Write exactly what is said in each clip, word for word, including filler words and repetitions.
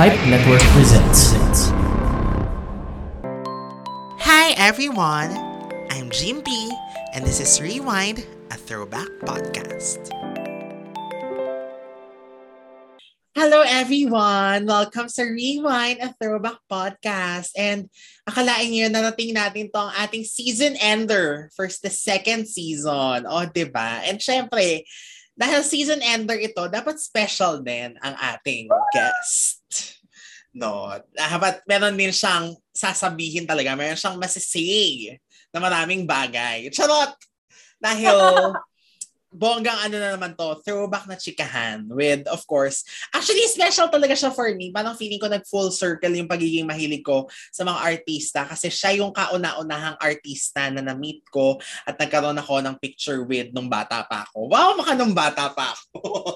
Hype Network presents. Hi everyone, I'm Jim P, and this is Rewind a Throwback Podcast. Hello everyone! Welcome sa Rewind a Throwback Podcast. And akalain niyo na nating natin to ang ating season ender. First the second season. O, diba? And syempre, dahil season ender ito, dapat special din ang ating guest. No, dapat meron din siyang sasabihin talaga. Meron siyang masisay na maraming bagay. Charot! Dahil... bonggang ano na naman to, throwback na chikahan with, of course, actually special talaga siya for me. Parang feeling ko nag-full circle yung pagiging mahilig ko sa mga artista kasi siya yung kauna-unahang artista na na-meet ko at nagkaroon ako ng picture with nung bata pa ako. Wow, maka nung bata pa ako.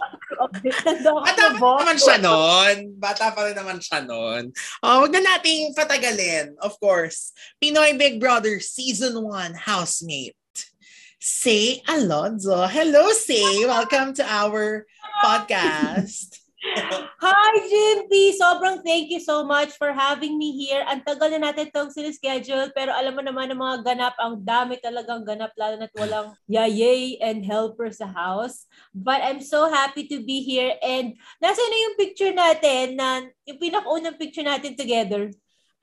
At dapat naman siya nun. Bata pa rin naman siya nun. Uh, huwag na nating patagalin, of course. Pinoy Big Brother Season one Housemate. Say Alonzo. Hello, Say. Welcome to our podcast. Hi, Jim P. Sobrang thank you so much for having me here. Ang tagal na natin itong sinischedule, pero alam mo naman ang mga ganap, ang dami talagang ganap, lalo na't walang yayay and helper sa house. But I'm so happy to be here. And nasa na yung picture natin, na, yung pinakaunang picture natin together.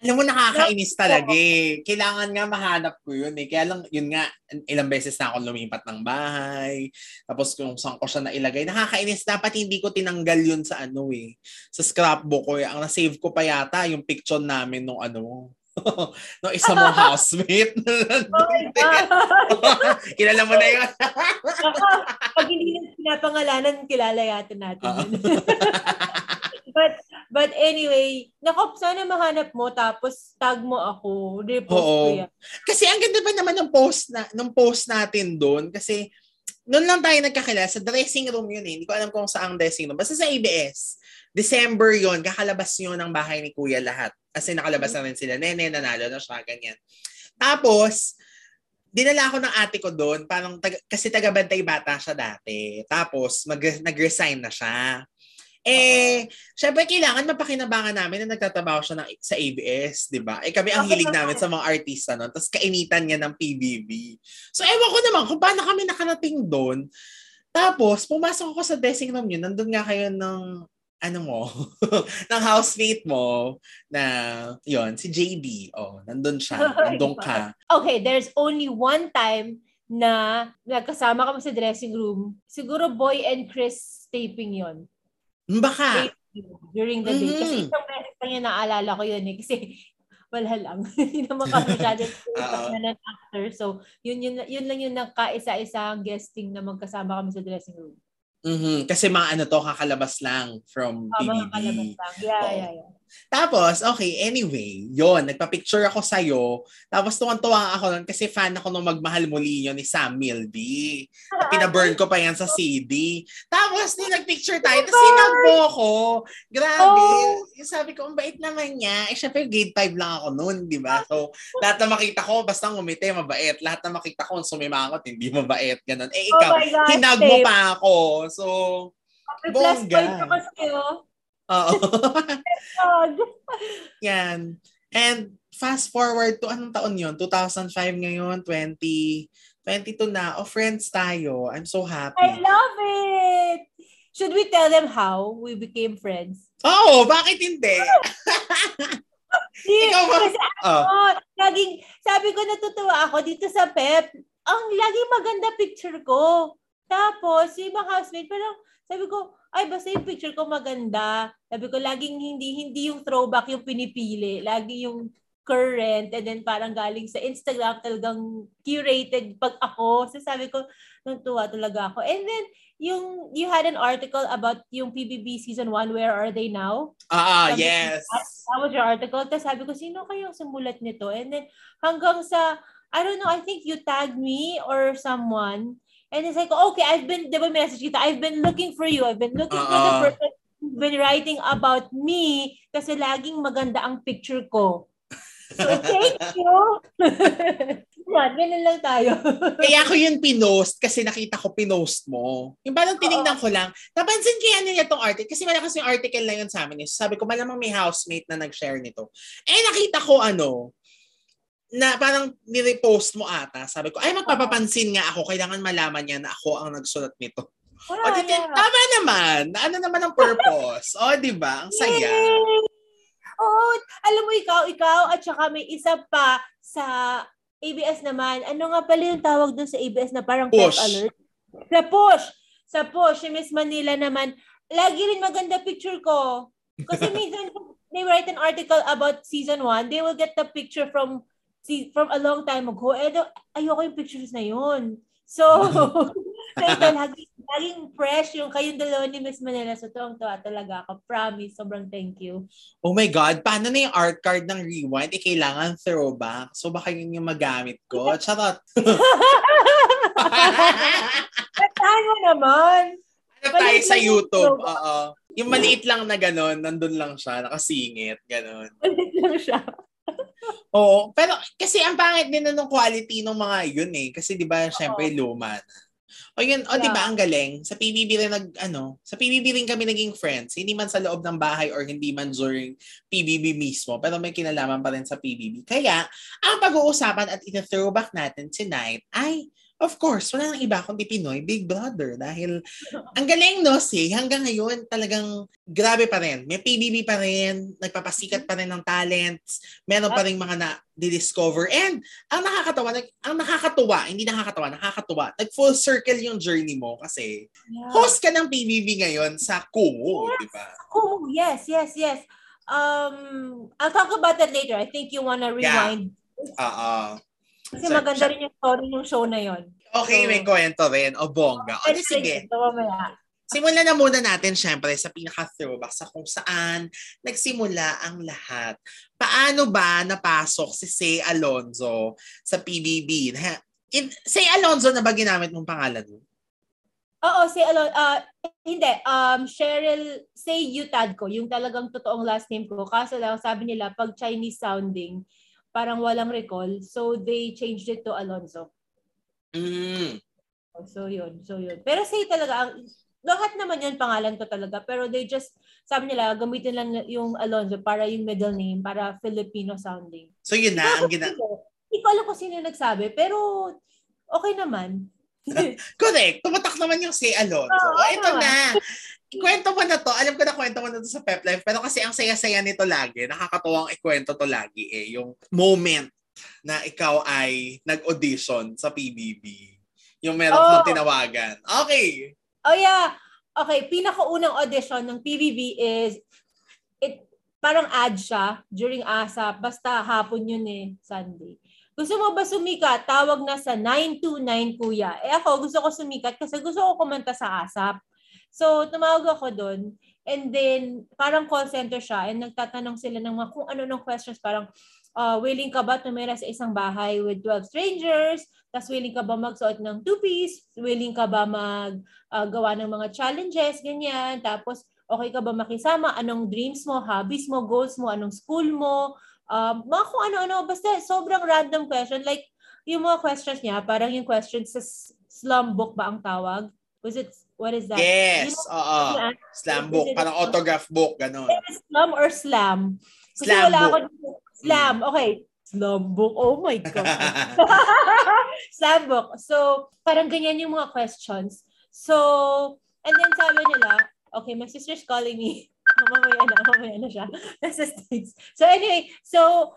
Alam mo, nakakainis talaga eh. Kailangan nga mahanap ko yun eh. Kaya lang, yun nga, ilang beses na ako lumipat ng bahay. Tapos kung saan ko siya nailagay. Nakakainis. Dapat hindi ko tinanggal yun sa ano eh. Sa scrapbook ko eh. Ang nasave ko pa yata, yung picture namin nung ano. Nung isa mong housemate. Oh my God. Kilala mo na yun. Pag hindi na pinapangalanan, kilala yata natin yun. But but anyway, nakop sana mahanap mo tapos tag mo ako, repost ko yan. Kasi ang ganda pa naman ng post na ng post natin doon kasi noon lang tayo nagkakilala sa dressing room yun eh. Hindi ko alam kung saang dressing room. Basta sa A B S. December yun, kakalabas yun ng Bahay ni Kuya lahat. Kasi nakalabas na rin sila. Nene, nanalo na siya, ganyan. Tapos, dinala ako ng ate ko doon. Parang, taga, kasi taga-bantay bata siya dati. Tapos, mag- nag-resign na siya. Eh, syempre kailangan mapakinabangan namin na nagtatrabaho siya ng, sa A B S, di ba? Eh kami ang hilig namin sa mga artista nun, tapos kainitan niya ng P B B. So ewan ko naman kung paano kami nakarating doon. Tapos pumasok ako sa dressing room yun, nandun nga kayo ng, ano mo, ng housemate mo, na yon si J D. Oh, nandun siya, nandun ka. Okay, there's only one time na nagkasama kami sa dressing room. Siguro Boy and Chris taping yon. Baka. During the mm-hmm. day. Kasi isang beses lang yung naalala ko yun eh. Kasi wala lang. Hindi naman kami masyado ng actor. So, yun, yun, yun lang yung nakaisa-isang guesting na magkasama kami sa dressing room. Mm-hmm. Kasi mga ano to, kakalabas lang from P B B. Oh, kakalabas lang. Yeah, oh. yeah, yeah. Tapos, okay, anyway, yon nagpa-picture ako sa'yo. Tapos tuwan-tuwa ako nun kasi fan ako nung Magmahal Muli yun ni Sam Milby. Pinaburn ko pa yan sa C D. Tapos, nung nag-picture tayo, tapos sinag mo ako. Grabe. Oh. Sabi ko, ang bait naman niya. Eh, syempre, grade five lang ako nun, di ba? So, lahat na makita ko, basta ngumiti, mabait. Lahat na makita ko, sumimangot, hindi mabait. Ganun. Eh, ikaw, oh God, hinag mo pa ako. So, may bongga. Plus point ako sa'yo. Oo. Yan. And fast forward to anong taon yun? two thousand five ngayon, twenty, twenty-two na. Oh, friends tayo. I'm so happy. I love it! Should we tell them how we became friends? Oh, bakit hindi? Ikaw ba? Kasi ako, oh. laging, sabi ko natutuwa ako dito sa P E P. Ang laging maganda picture ko. Tapos, yung ibang housemate, parang sabi ko, ay, basta yung picture ko maganda. Sabi ko, laging hindi hindi yung throwback yung pinipili. Lagi yung current and then parang galing sa Instagram talagang curated pag ako. So sabi ko, natuwa talaga ako. And then, yung you had an article about yung P B B Season one, Where Are They Now? Ah, uh, yes. That, that was your article. Tapos sabi ko, sino kayang sumulat nito? And then, hanggang sa, I don't know, I think you tagged me or someone. And it's like, okay, I've been, diba message kita, I've been looking for you. I've been looking uh-oh. for the person who's been writing about me kasi laging maganda ang picture ko. So, thank you. Yan, ganun lang tayo. Kaya ako yung pinost kasi nakita ko pinost mo. Yung parang tinignan ko lang, napansin kaya niya itong article. Kasi malakas yung article na yun sa amin. Sabi ko, malamang may housemate na nag-share nito. Eh, nakita ko ano, na parang nirepost mo ata. Sabi ko, ay magpapapansin nga ako. Kailangan malaman niya na ako ang nagsulat nito. Oh, o, di, yeah. Tama naman. Ano naman ang purpose? O, di ba? Ang saya. Yay! Oo. Alam mo, ikaw, ikaw, at saka may isa pa sa A B S naman. Ano nga pala yung tawag doon sa A B S na parang push. Pep alert? Sa push. Sa push. Yung Miss Manila naman. Lagi rin maganda picture ko. Kasi minsan, they write an article about season one. They will get the picture from from a long time ago. Eh, ayoko yung pictures na yun. So, so ito, lagi Laging fresh yung kayong dalawa ni Miss Manila. So, tuwang-tuwa talaga ako. Promise. Sobrang thank you. Oh my God. Paano na yung art card ng Rewind? Eh, kailangan throwback. So, baka yun yung magamit ko. Charot. Patahan mo naman. Hanap tayo sa YouTube. Oo. Yung maliit lang na gano'n, nandun lang siya. Nakasingit. Gano'n. Maliit lang siya. Oo. Pero, kasi ang pangit din na nung quality ng mga yun eh. Kasi di ba, syempre, luma na. O yun, o yeah. Diba ang galing? Sa P B B rin nag, ano, sa P B B rin kami naging friends. Hindi man sa loob ng bahay or hindi man during P B B mismo. Pero may kinalaman pa rin sa P B B. Kaya, ang pag-uusapan at ina-throwback natin tonight ay, of course, wala nang iba kundi Pinoy Big Brother. Dahil, ang galing no, si hanggang ngayon talagang grabe pa rin. May P B B pa rin, nagpapasikat pa rin ng talents, meron pa rin mga na, di-discover. And, ang nakakatawa, nag, ang nakakatawa, hindi nakakatawa, nakakatawa, nag-full circle yung journey mo kasi yeah. Host ka ng P B B ngayon sa Kumu, yes. Di ba? Kumu, yes, yes, yes. Um, I'll talk about that later. I think you wanna rewind. Yeah. Uh-uh. Kasi so, maganda rin yung story ng show na yon. Okay, so, may kwento rin. O bongga. O okay, sige. Mamaya. Simulan na muna natin syempre sa pinaka-throwback sa kung saan nagsimula ang lahat. Paano ba napasok si Say Alonzo sa P B B? In, Say Alonzo na ba ginamit mong pangalan mo? Oo, Say Alonzo. Uh, hindi. Um, Cheryl, Say Utadko. Yung talagang totoong last name ko. Kaso lang, sabi nila, pag Chinese sounding, parang walang recall. So, they changed it to Alonzo. Mm. So, yun. So, yun. Pero Say talaga, ang... Lahat naman yun, pangalan ko talaga. Pero they just, sabi nila, gamitin lang yung Alonzo para yung middle name, para Filipino sounding. So yun na, ang gina... Hindi ko alam kung sino yung nagsabi, pero okay naman. Correct. Tumatak naman yung Say Alonzo. Oh, ito naman. Na. Kwento mo na to. Alam ko na kwento mo na to sa Pep Life. Pero kasi ang saya-saya nito lagi. Nakakatuwang ikwento to lagi eh. Yung moment na ikaw ay nag-audition sa P B B. Yung meron oh. Ng tinawagan. Okay. Oh yeah. Okay, pinakaunang audition ng P B B is it parang ad siya during ASAP. Basta hapon yun eh, Sunday. Gusto mo ba sumikat? Tawag na sa nine two nine kuya. Eh ako gusto ko sumikat kasi gusto ko kumanta sa ASAP. So tumawag ako doon and then parang call center siya and nagtatanong sila ng mga kung ano-anong questions parang Uh, willing ka ba tumira sa isang bahay with twelve strangers? Tapos willing ka ba magsuot ng two-piece? Willing ka ba maggawa uh, ng mga challenges? Ganyan. Tapos, okay ka ba makisama? Anong dreams mo? Hobbies mo? Goals mo? Anong school mo? Uh, mga kung ano-ano. Basta sobrang random question. Like, yung mga questions niya, parang yung questions sa slum book ba ang tawag? Was it, what is that? Yes, oo. You know, slum book. It, parang autograph book. Ganon. Slum or slam? Kasi slam wala book. Ako, Slam. Okay. Slam book. Oh my God. Slam book. So, parang ganyan yung mga questions. So, and then sabi nila, okay, my sister's calling me. Mamaya na, mamaya na siya. Nasa States. So, anyway, so,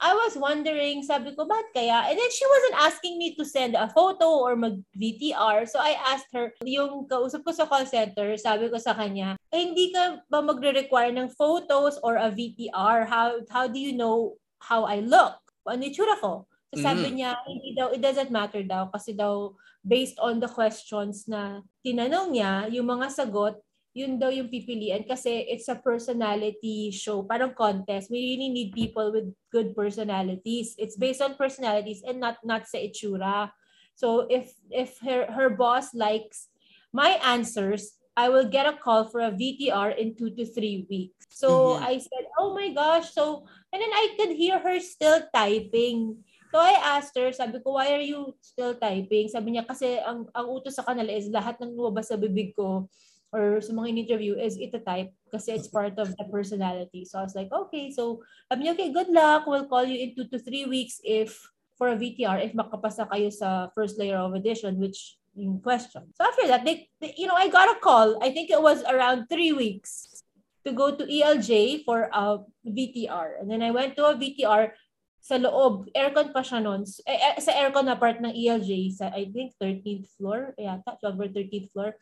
I was wondering, sabi ko, ba't kaya? And then she wasn't asking me to send a photo or mag-V T R. So, I asked her, yung kausap ko sa call center, sabi ko sa kanya, eh, hindi ka ba magre-require ng photos or a V T R? How how do you know how I look? Ano yung tsura ko? So, sabi mm-hmm. niya, hindi daw, it doesn't matter daw kasi daw, based on the questions na tinanong niya, yung mga sagot, yun daw yung pipilian kasi it's a personality show, parang contest. We really need people with good personalities. It's based on personalities and not not sa itsura. So if if her her boss likes my answers, I will get a call for a V T R in two to three weeks. So mm-hmm. I said, oh my gosh. So and then I could hear her still typing. So I asked her, sabi ko, why are you still typing? Sabi niya, kasi ang, ang utos sa kanila is lahat ng lumabas sa bibig ko or sa mga in-interview is ita-type kasi it's part of the personality. So I was like, okay. So sabi niya, okay, good luck. We'll call you in two to three weeks if for a V T R, if makapasa kayo sa first layer of audition, which yung question. So after that, they, they, you know, I got a call. I think it was around three weeks to go to E L J for a V T R. And then I went to a V T R sa loob, aircon pa siya nun. Eh, eh, sa aircon na part ng E L J, sa I think thirteenth floor, yata, twelfth or thirteenth floor.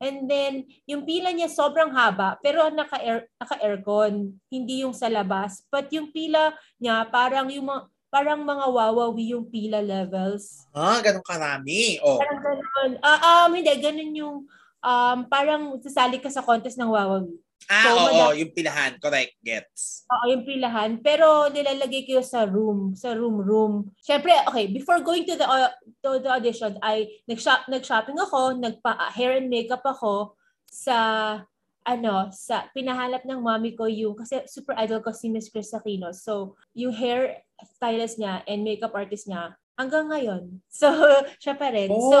And then, yung pila niya sobrang haba, pero naka-air, naka-aircon, hindi yung sa labas. But yung pila niya, parang yung mga, parang mga wawawi yung pila levels. Ah, ganun karami. Oh. Parang ganun. Uh, um, hindi, ganun yung, um, parang sasali ka sa contest ng wawawi. Ah, so, oo, madami, yung pilahan. Correct, gets. Oo, yung pilahan. Pero nilalagay ko sa room, sa room-room. Siyempre, okay, before going to the to the audition, I nag-shop, nag-shopping ako, nagpa-hair and makeup ako sa, ano, sa, pinahanap ng mommy ko yung, kasi super idol ko si Miss Kris Aquino. So, yung hair stylist niya and makeup artist niya, hanggang ngayon. So, siya pa rin. Oh, so,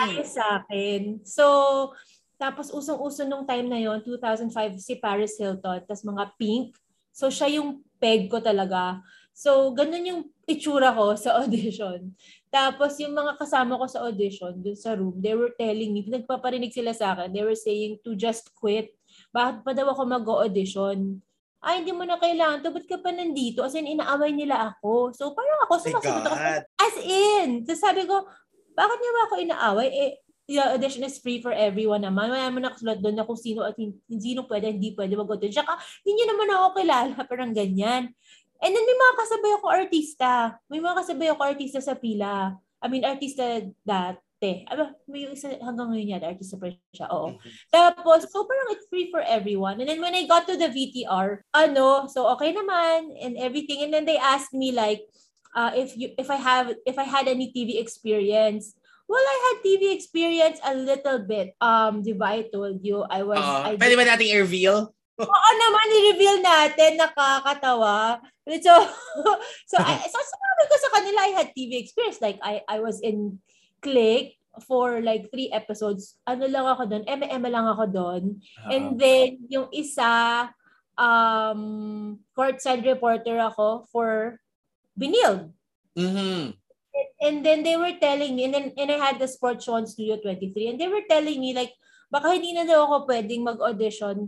ayos sa akin. So, tapos usong-uso nung time na yon, two thousand five si Paris Hilton, tas mga pink. So siya yung peg ko talaga. So ganun yung itsura ko sa audition. Tapos yung mga kasama ko sa audition, dun sa room, they were telling me, nagpaparinig sila sa akin, they were saying to just quit. Bakit pa daw ako mag-audition? Ay, hindi mo na kailangan to. Ba't ka pa nandito? As in, inaaway nila ako. So parang ako, sumasagot ako. As in! So sabi ko, bakit niyo ba ako inaaway? Eh, the audition is free for everyone naman. Wala mo nakasulot doon na kung sino at hindi, sino pwede, hindi pwede mag-audition. Tsaka, hindi naman ako kilala, parang ganyan. And then, may mga kasabay ako artista. May mga kasabay ako artista sa pila. I mean, artista dati. Aba, may isa hanggang ngayon yan, artista pa siya. Oo. Tapos, so parang it's free for everyone. And then, when I got to the V T R, ano, so okay naman, and everything. And then, they asked me like, uh, if you, if I have, if I had any T V experience. Well, I had T V experience a little bit. Um, di ba? I told you, I was... Uh, I pwede ba nating i-reveal? Oo naman, i-reveal natin. Nakakatawa. So, so, I, so sabi ko sa kanila, I had T V experience. Like, I, I was in Click for like three episodes. Ano lang ako doon? M M lang ako doon. Uh-huh. And then, yung isa, um, courtside reporter ako for Binil. Mm-hmm. And then they were telling me, and then and I had the sports show on Studio twenty-three, and they were telling me like, baka hindi na daw ako pwedeng mag-audition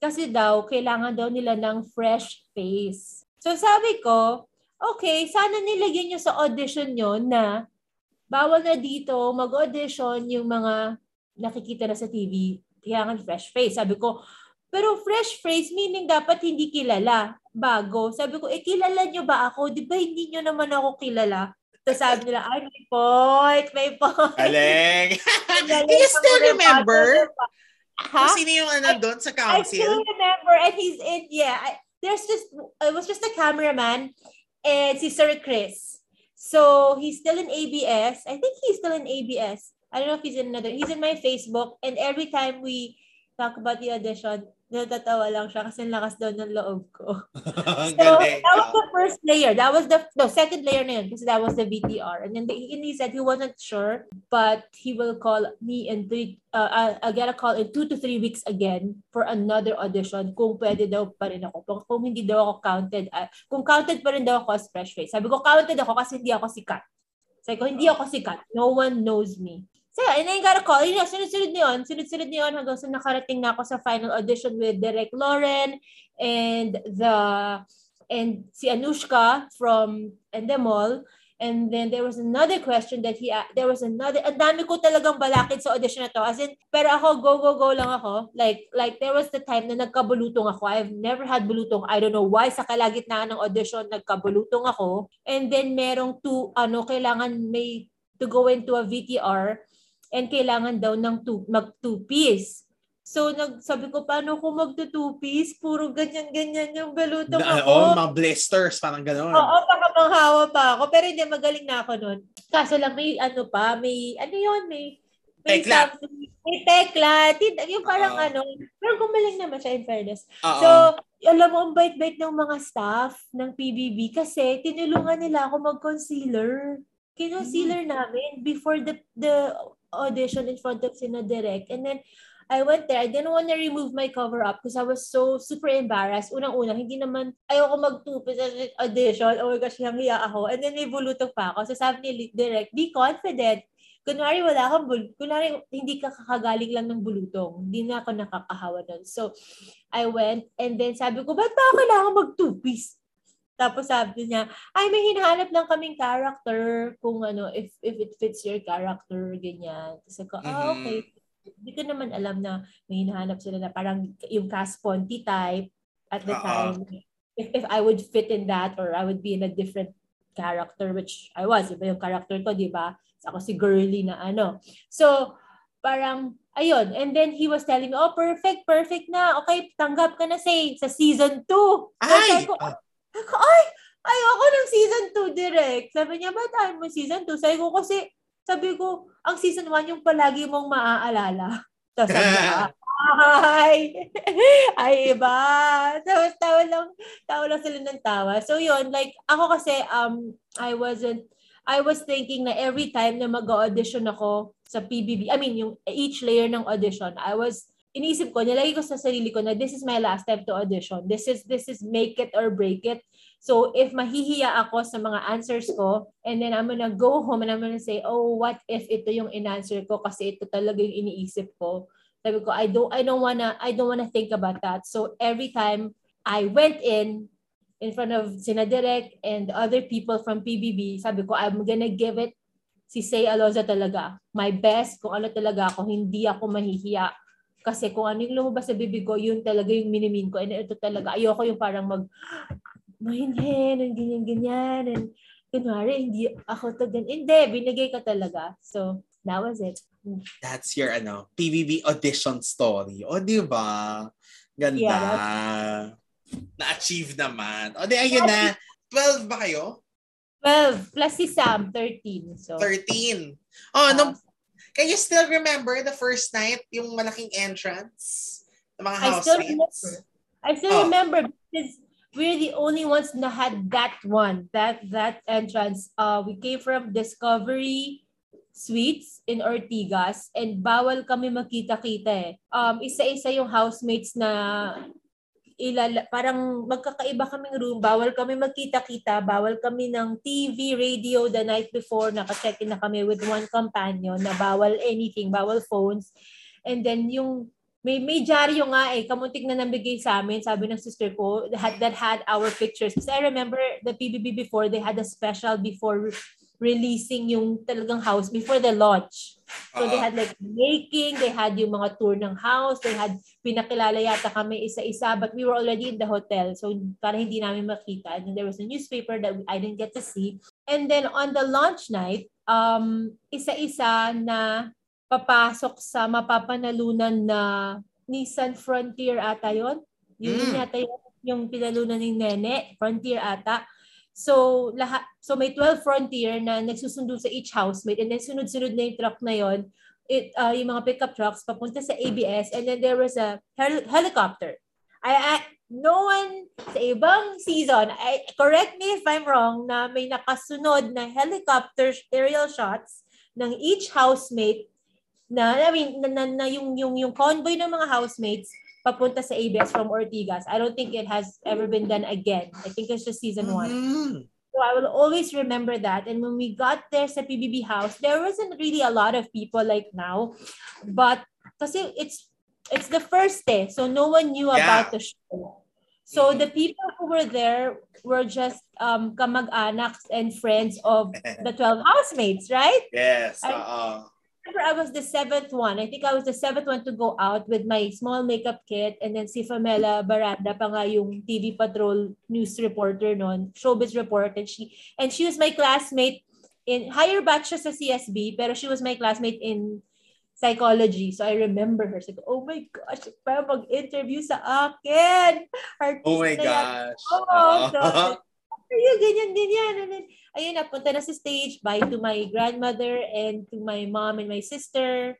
kasi daw, kailangan daw nila ng fresh face. So sabi ko, okay, sana nilagyan nyo sa audition nyo na bawal na dito mag-audition yung mga nakikita na sa T V, kailangan fresh face. Sabi ko, pero fresh face meaning dapat hindi kilala, bago. Sabi ko, eh kilala nyo ba ako? Di ba hindi nyo naman ako kilala? So sabi nila, ay, may point, may point. Galing. Do you still remember? Ha? Sino yung ano doon sa council? I still remember, and he's in, yeah. I, there's just, it was just a cameraman and si Sir Kris. So, he's still in A B S. I think he's still in A B S. I don't know if he's in another. He's in my Facebook, and every time we talk about the audition, natatawa lang siya kasi lakas daw ng loob ko. So, that was the first layer. That was the no, second layer na yun kasi that was the V T R. And then the, and he said he wasn't sure but he will call me in three, uh, I'll get a call in two to three weeks again for another audition kung pwede daw pa rin ako. Kung hindi daw ako counted, uh, kung counted pa rin daw ako as fresh face. Sabi ko, counted ako kasi hindi ako sikat. Sabi ko, hindi ako sikat. No one knows me. So, and I got a call. You know, sunod-sunod na yun. Sunod-sunod na yun hanggang sa nakarating na ako sa final audition with Derek Lauren and the and si Anushka from Endemol. And then there was another question that he, there was another, ang dami ko talagang balakid sa audition na to. As in, pero ako, go, go, go lang ako. Like, like there was the time na nagkabulutong ako. I've never had bulutong. I don't know why. Sa kalagitnaan ng audition, nagkabulutong ako. And then merong two, ano, kailangan may, to go into a V T R. And kailangan daw ng two, mag two-piece. So, nag, sabi ko, paano ko mag-two-piece? Puro ganyan-ganyan yung balutong na, ako. Oo, mga blisters, parang gano'n. Oo, baka manghawa pa ako. Pero hindi, magaling na ako nun. Kaso lang, may ano pa, may, ano yun, may, Tekla. May tekla. Yung parang uh, ano, pero gumaling naman siya in fairness. Uh, so, alam mo, ang bait-bait ng mga staff ng P B B kasi tinulungan nila ako mag-concealer. Kino-concealer mm-hmm. namin before the the audition in front of Sina Direct. And then, I went there. I didn't want to remove my cover-up because I was so super embarrassed. Unang-una, hindi naman ayoko magtupis sa audition. Oh my gosh, hiyang-hiya ako. And then, may bulutong pa ako. So, sabi ni Direct, be confident. Kunwari, wala kang bul- kunwari, hindi ka kakagaling lang ng bulutong. Hindi na ako nakakahawa nun. So, I went and then sabi ko, ba't ba ako na ako magtupis? Tapos sabi niya, ay, may hinahanap lang kaming character kung ano, if if it fits your character, ganyan. Tapos ako, mm-hmm. ah, okay. Hindi ko naman alam na may hinahanap sila na parang yung Casponti type at the uh-huh. time. If, if I would fit in that or I would be in a different character, which I was. Iba yung character ko, di ba? Ako si girly na ano. So, parang, ayun. And then he was telling me, oh, perfect, perfect na. Okay, tanggap ka na, say, sa season two. Ay! So, ay! Ako, ay, ayoko ng season two direct. Sabi niya, ba't ayaw mo season two? Sabi ko kasi, sabi ko, ang season one yung palagi mong maaalala. Tapos sabi niya, ay, ay iba. Tapos tawa lang, tawa lang sila ng tawa. So yun, like, ako kasi, um, I wasn't, I was thinking na every time na mag-audition ako sa P B B, I mean, yung each layer ng audition, I was, iniisip ko, nilagay ko sa sarili ko na this is my last time to audition. This is this is make it or break it. So if mahihiya ako sa mga answers ko, and then I'm gonna go home and I'm gonna say, oh, what if ito yung in-answer ko kasi ito talaga yung iniisip ko. Sabi ko, I don't I don't wanna I don't wanna think about that. So every time I went in in front of Sina Direct and other people from P B B, sabi ko, I'm gonna give it si Say Alonzo talaga. My best, kung ano talaga ako, hindi ako mahihiya. Kasi kung ano yung lumabas sa bibig ko, yun talaga yung minimin ko. And ito talaga, ayoko yung parang mag, mahinhen, and ganyan-ganyan. And kunwari, hindi ako to ganyan. Hindi, binigay ka talaga. So, that was it. That's your, ano, P B B audition story. O, di ba? Ganda. Yeah, na-achieve naman. O, di, ayun na. twelve ba kayo? twelve. Plus si Sam, thirteen. So. thirteen. Oh, no. Can you still remember the first night, yung malaking entrance? The mga housemates? I still remember. I still oh. remember because we're the only ones na had that one, that that entrance. Uh, we came from Discovery Suites in Ortigas and bawal kami makita-kita eh. Um, isa-isa yung housemates na ilala, parang magkakaiba kaming room, bawal kami magkita-kita, bawal kami ng T V, radio the night before, naka-check-in na kami with one companion na bawal anything, bawal phones. And then yung, may, may dyaryo nga eh, kamuntik na nabigay sa amin, sabi ng sister ko, that, that had our pictures. Because I remember the P B B before, they had a special before releasing yung talagang house before the launch. So uh-huh. they had like making, they had yung mga tour ng house, they had pinakilala yata kami isa-isa but we were already in the hotel. So para hindi namin makita. And then there was a newspaper that I didn't get to see. And then on the launch night, um, isa-isa na papasok sa mapapanalunan na Nissan Frontier ata yun. Yun mm. yata yun, yung pinalunan ni Nene. Frontier ata. So, lahat, so may twelve Frontier na nagsusundo sa each housemate and then sunod-sunod na yung truck na yun, it, uh, yung mga pickup trucks papunta sa A B S and then there was a hel- helicopter. I, I, no one sa ibang season, I, correct me if I'm wrong, na may nakasunod na helicopter aerial shots ng each housemate na, I mean, na, na, na yung, yung, yung convoy ng mga housemates papunta sa A B S from Ortigas. I don't think it has ever been done again. I think it's just season one. Mm-hmm. So I will always remember that. And when we got there sa P B B house, there wasn't really a lot of people like now. But kasi it's it's the first day, so no one knew yeah. about the show. So mm-hmm. the people who were there were just um, kamag-anak and friends of the twelve housemates, right? Yes. I, uh-uh. I was the seventh one. I think I was the seventh one to go out with my small makeup kit and then si Pamela Barada pa nga yung T V Patrol news reporter noon, showbiz reporter. And she, and she was my classmate in, higher batch siya sa C S B, pero she was my classmate in psychology. So I remember her. So, oh my gosh, para mag-interview sa akin. Artist oh my gosh. Oh, so, kayo, ganyan, ganyan. And then, ayun, napunta na sa stage. Bye to my grandmother and to my mom and my sister.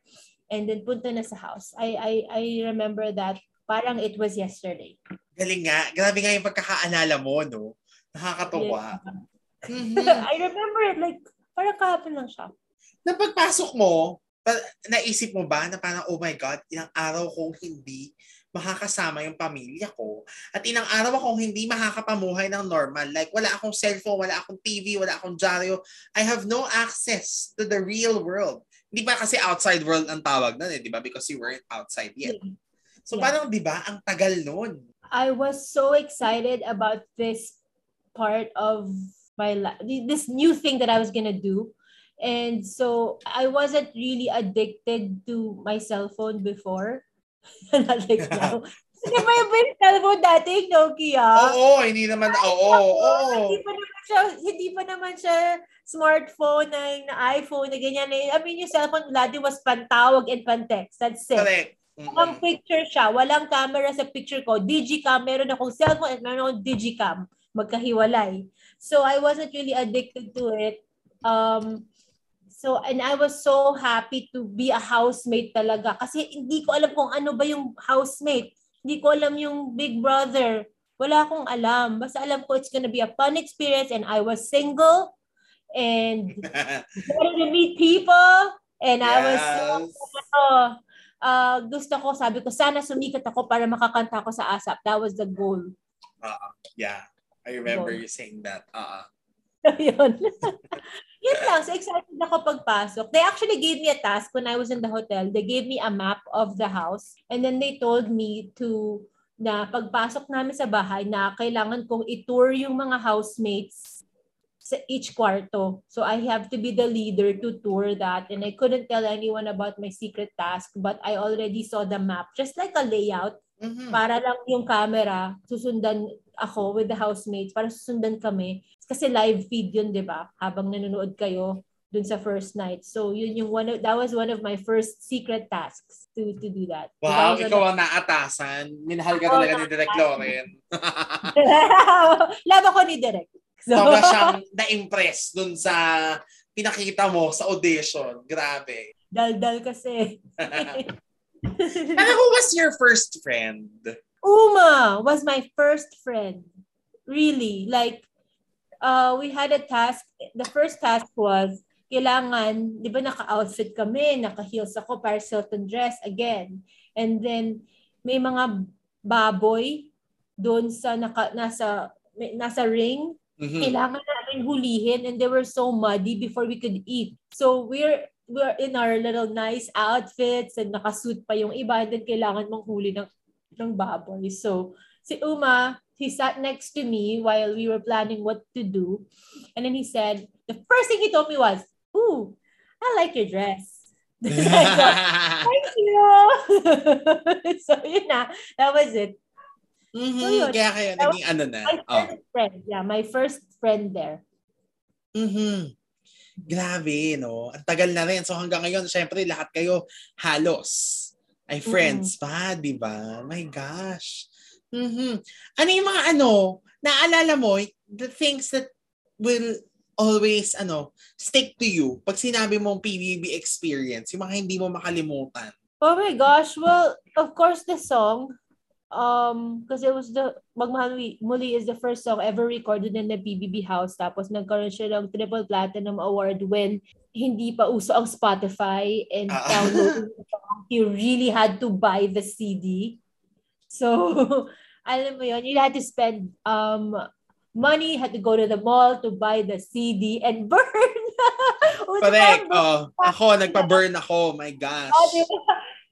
And then, punta na sa house. I I I remember that. Parang it was yesterday. Galing nga. Grabe nga yung pagkakaalala mo, no? Nakakatawa. Yeah. Mm-hmm. I remember it. Like, parang kahapon lang siya. Nang pagpasok mo, naisip mo ba na parang, oh my God, ilang araw ko hindi makakasama yung pamilya ko. At inang araw akong hindi makakapamuhay ng normal. Like, wala akong cellphone, wala akong T V, wala akong dyaryo. I have no access to the real world. Hindi ba kasi outside world ang tawag na, eh, di ba? Because you weren't outside yet. So, yeah. Parang, di ba, ang tagal nun. I was so excited about this part of my life, this new thing that I was gonna do. And so, I wasn't really addicted to my cell phone before. Not like now. Hindi ba yung cellphone dating Nokia? Oo, hindi naman. Oo, oo. Hindi pa naman siya, hindi pa naman siya smartphone na, na iPhone na ganyan. I mean, yung cellphone dati was pantawag and pantext. That's it. Correct. Walang picture siya. Walang camera sa picture ko. Digicam. Meron akong cellphone at meron akong digicam. Magkahiwalay. So, I wasn't really addicted to it. Um... So, and I was so happy to be a housemate talaga. Kasi hindi ko alam kung ano ba yung housemate. Hindi ko alam yung Big Brother. Wala akong alam. Basta alam ko it's gonna be a fun experience and I was single and wanted to meet people and yes. I was so, uh, gusto ko, sabi ko, sana sumikat ako para makakanta ko sa ASAP. That was the goal. Uh, yeah. I remember goal. You saying that. Uh-uh. Yun. Yun lang. So excited ako pagpasok. They actually gave me a task when I was in the hotel. They gave me a map of the house and then they told me to na pagpasok namin sa bahay na kailangan kong i-tour yung mga housemates sa each kwarto. So I have to be the leader to tour that and I couldn't tell anyone about my secret task but I already saw the map. Just like a layout mm-hmm. para lang yung camera susundan ako with the housemates para susundan kami. Kasi live feed yun, di ba? Habang nanonood kayo dun sa first night. So, yun yung one of, that was one of my first secret tasks to to do that. Wow, so, ikaw ang naatasan. Minahal ka talaga ni Direk Loren. Love ako ni Direk. So, sobra siyang na-impress dun sa pinakita mo sa audition. Grabe. Daldal kasi. Pero who was your first friend? Uma was my first friend. Really. Like, Uh, we had a task. The first task was, kailangan, di ba naka-outfit kami, naka-heels ako, Paris Hilton dress again. And then, may mga baboy doon sa, naka, nasa, nasa ring. Mm-hmm. Kailangan namin hulihin and they were so muddy before we could eat. So, we're, we're in our little nice outfits and nakasuit pa yung iba and then kailangan mong huli ng, ng baboy. So, si Uma, he sat next to me while we were planning what to do. And then he said, the first thing he told me was, ooh, I like your dress. So, thank you. So, yun na. That was it. Mm-hmm. So, yun. Kaya kayo, naging ano na. My first oh. friend. Yeah, my first friend there. Mm-hmm. Grabe, no? Ang tagal na rin. So, hanggang ngayon, syempre, lahat kayo halos. Ay, friends mm-hmm. pa, di ba? My gosh. Mm-hmm. Ano yung mga ano, naalala mo, the things that will always, ano, stick to you pag sinabi mong P B B experience, yung mga hindi mo makalimutan? Oh my gosh, well, of course the song, um, kasi it was the, Magmahal Muli is the first song ever recorded in the P B B house, tapos nagkaroon siya ng triple platinum award when hindi pa uso ang Spotify and uh-huh. downloading the song, you really had to buy the C D. So, alam mo yun, you had to spend um, money, you had to go to the mall to buy the C D and burn. Correct. Oh, ako, nagpa-burn ako. My gosh. Oh, diba?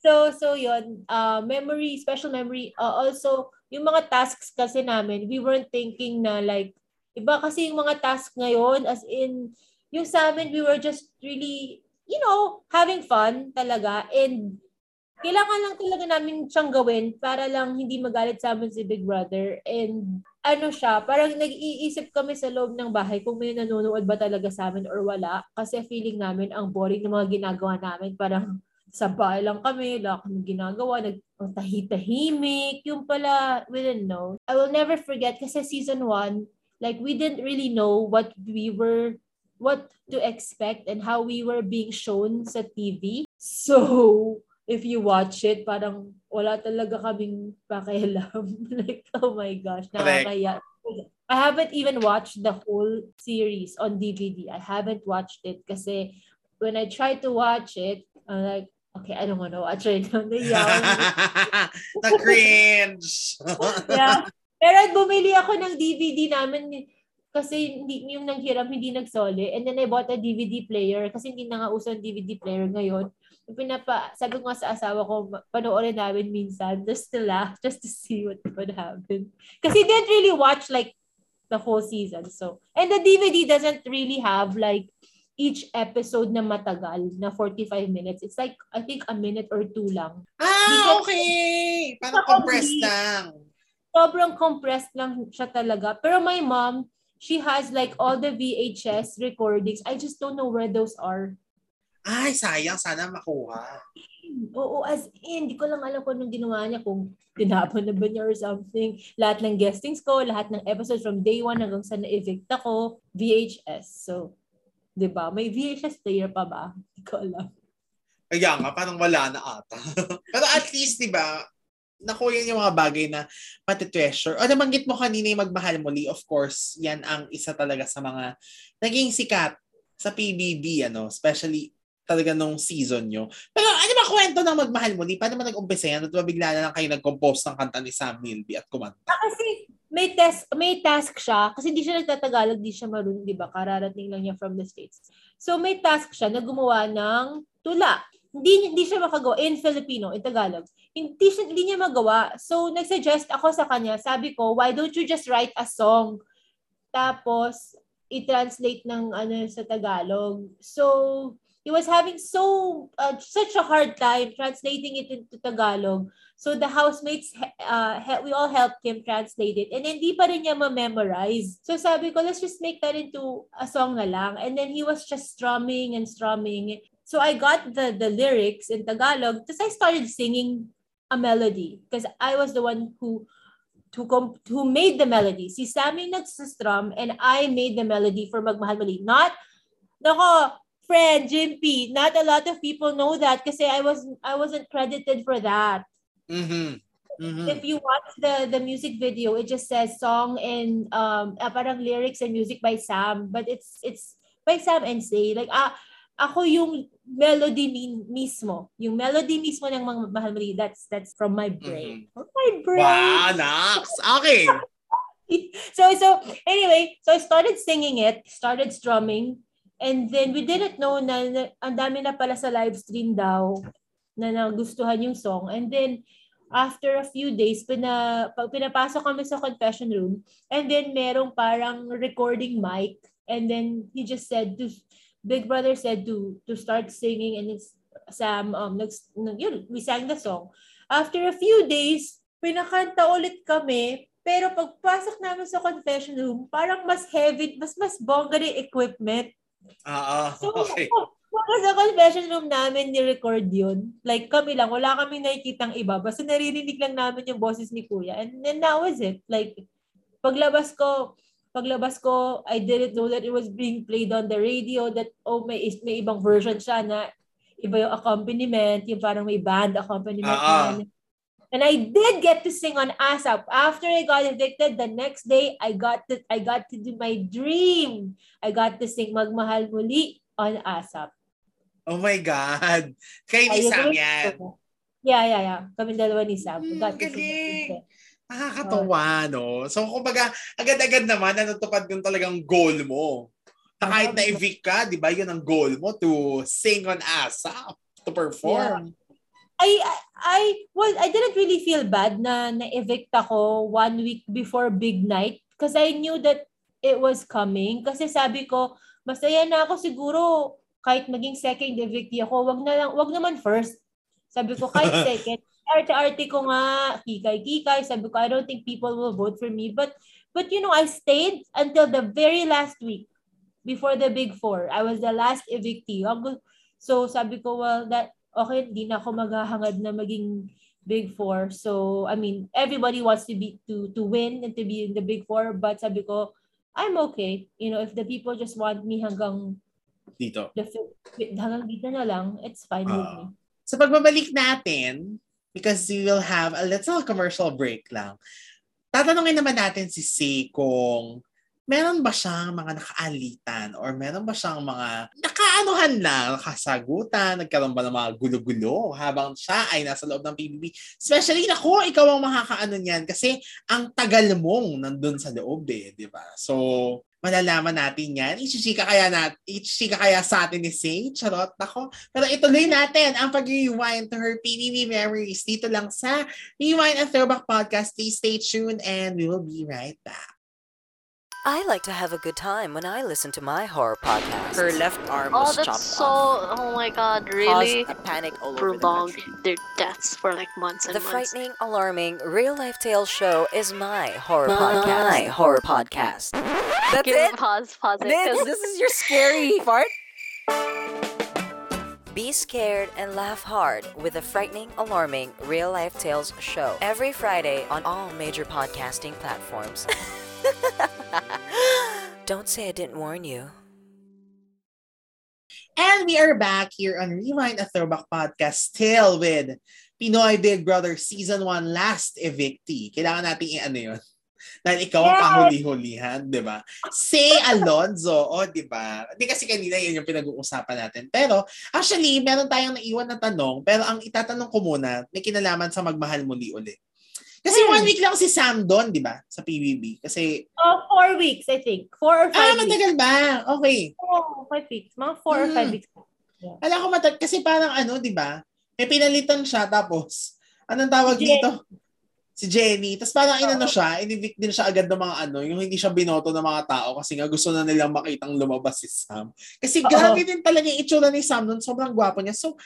So, so yun, uh, memory, special memory. Uh, also, yung mga tasks kasi namin, we weren't thinking na like, iba kasi yung mga tasks ngayon, as in, yung sa amin, we were just really, you know, having fun talaga and kailangan lang talaga namin siyang gawin para lang hindi magalit sa amin si Big Brother. And ano siya, parang nag-iisip kami sa loob ng bahay kung may nanonood ba talaga sa amin or wala. Kasi feeling namin ang boring ng mga ginagawa namin. Parang sa bahay lang kami, wala kami ginagawa, nagtahitahimik. Yung pala, we didn't know. I will never forget kasi season one, Like, we didn't really know what we were, what to expect and how we were being shown sa T V. So, if you watch it, parang wala talaga kaming pakialam. Like, oh my gosh, nakakaya. I haven't even watched the whole series on D V D. I haven't watched it kasi when I tried to watch it, I'm like, okay, I don't want to watch it. The cringe! Yeah. Pero bumili ako ng D V D namin kasi yung nanghiram hindi nagsoli. And then I bought a D V D player kasi hindi na nga uso ang D V D player ngayon. Pinapa, sabi ko nga sa asawa ko, panoorin namin minsan just to laugh, just to see what would happen. Kasi didn't really watch like the whole season. So, and the D V D doesn't really have like each episode na matagal, na forty-five minutes. It's like, I think, a minute or two lang. Ah, okay! Parang compressed lang. Sobrang compressed lang siya talaga. Pero my mom, she has like all the V H S recordings. I just don't know where those are. Ay, sayang. Sana makuha. Oo, as in. Hindi ko lang alam kung anong ginawa niya. Kung tinapon na ba niya or something. Lahat ng guestings ko, lahat ng episodes from day one hanggang sa na-evict ako, V H S. So, diba? May V H S player pa ba? Hindi ko alam. Kaya nga, parang wala na ata. Pero at least, diba, nakuha yung mga bagay na pati-treasure. O namanggit mo kanina yung Magmahal Muli. Of course, yan ang isa talaga sa mga naging sikat sa P B B, ano, especially talaga nung season nyo. Pero ano ba kwento ng Magmahal Muli? Paano ba nag-umpisa yan? At ba bigla na lang kayo nag-compose ng kanta ni Sam Milby at kumanta? Ah, kasi may, tes- may task siya. Kasi hindi siya nagtatagalog, hindi siya marunong, di ba? Kararating lang niya from the States. So may task siya na gumawa ng tula. Hindi, hindi siya makagawa in Filipino, in Tagalog. Hindi, siya, hindi niya magawa. So nagsuggest ako sa kanya. Sabi ko, why don't you just write a song? Tapos i-translate ng ano sa Tagalog. So he was having so uh, such a hard time translating it into Tagalog. So the housemates, uh, we all helped him translate it. And then di pa rin niya ma-memorize. So sabi ko, let's just make that into a song na lang. And then he was just strumming and strumming. So I got the, the lyrics in Tagalog. Tapos I started singing a melody. Because I was the one who who, comp- who made the melody. Si Sammy nagsistrum and I made the melody for Magmahal Muli. Not, nako, friend, Jim P. Not a lot of people know that kasi I was I wasn't credited for that. Mm-hmm. Mm-hmm. If you watch the the music video, it just says song and um uh, parang lyrics and music by Sam, but it's it's by Sam and Say. Like ah, ako yung melody min- mismo, yung melody mismo ng mga Magmahal Muli. That's that's from my brain. Mm-hmm. From my brain. Wow, Nax. Okay. so so anyway, so I started singing it, started strumming. And then we didn't know na, na ang dami na pala sa live stream daw na nagustuhan yung song. And then after a few days, pina, pinapasok kami sa confession room. And then merong parang recording mic. And then he just said, to, Big Brother said to to start singing. And it's Sam, um, next, yun, we sang the song. After a few days, pinakanta ulit kami. Pero pagpasok namin sa confession room, parang mas heavy, mas mas bongga yung equipment. Ah, uh, uh, okay. So, para sa confession room namin, ni-record yun. Like, kami lang, wala kaming nakikitang iba. Basta naririnig lang namin yung boses ni Kuya. And then that was it. Like, paglabas ko, paglabas ko, I didn't know that it was being played on the radio, that, oh, may, may ibang version siya na iba yung accompaniment, yung parang may band accompaniment. Uh, uh. And I did get to sing on ASAP. After I got evicted, the next day I got to I got to do my dream. I got to sing Magmahal Muli on ASAP. Oh my God! Kay ni Sam yan. Yeah, yeah, yeah. Kami dalawa ni Sam. Mm, got to sing. Nakakatawa, no? So, kumbaga, agad-agad naman natutupad yung talagang goal mo. Na kahit na-evict ka, di ba, yun ang goal mo, to sing on ASAP, to perform. Yeah. I, I I well I didn't really feel bad na na-evict ako one week before big night because I knew that it was coming. Kasi sabi ko, masaya na ako siguro kahit maging second evictee ako, wag na lang, wag naman first. Sabi ko kahit second, arte-arte ko nga, kikay-kikay, sabi ko I don't think people will vote for me, but but you know, I stayed until the very last week before the big four. I was the last evictee. So sabi ko, well, that okay, hindi na ako maghahangad na maging Big Four. So, I mean, everybody wants to be to to win and to be in the Big Four. But sabi ko, I'm okay. You know, if the people just want me hanggang dito. The, hanggang dito na lang, it's fine uh, with me. So pagbabalik natin, because we will have a little commercial break lang, tatanungin naman natin si Say kung meron ba siyang mga nakaalitan or meron ba siyang mga nakaanuhan lang, nakasagutan, nagkaroon ba ng mga gulo-gulo habang siya ay nasa loob ng P B B. Especially, nako, ikaw ang makakaano niyan kasi ang tagal mong nandun sa loob eh, di ba? So, malalaman natin yan. Ichishika kaya, nat- ichishika kaya sa atin ni Say? Charot, nako. Pero ituloy natin ang pag-rewind to her P B B memories dito lang sa Rewind and Throwback Podcast. Please stay tuned and we will be right back. I like to have a good time when I listen to my horror podcast. Her left arm oh, was chopped off. So, oh my god, really? Caused a panic all prolonged over the country. Their deaths for like months and the months. The frightening, alarming, real-life tale show is my horror my podcast. My horror podcast. That's Give it. Pause, pause it. Because this is your scary part. Be scared and laugh hard with the frightening, alarming, real-life tales show. Every Friday on all major podcasting platforms. Don't say I didn't warn you. And we are back here on Rewind a Throwback Podcast still with Pinoy Big Brother Season one Last Evictee. Kailangan natin i-ano yun. Dahil ikaw ang kahuli-hulihan, di ba? Say Alonzo, o oh, di ba? Di kasi kanina yun yung pinag-uusapan natin. Pero actually, meron tayong naiwan na tanong. Pero ang itatanong ko muna, may kinalaman sa Magmahal Muli ulit. Kasi hmm. one week lang si Sam doon, di ba? Sa P B B. Kasi... Oh, four weeks, I think. Four or five ah, weeks. Ah, matagal ba? Okay. Oh, five weeks. Mga four hmm. or five weeks. Yeah. Alam ko matagal. Kasi parang ano, di ba? May pinalitan siya tapos, anong tawag Jenny. dito? Si Jenny. Tapos parang oh. inano siya, in-evict din siya agad ng mga ano, yung hindi siya binoto ng mga tao kasi nga gusto na nilang makitang lumabas si Sam. Kasi oh. grabe din talaga yung itsura ni Sam doon. Sobrang gwapo niya. So,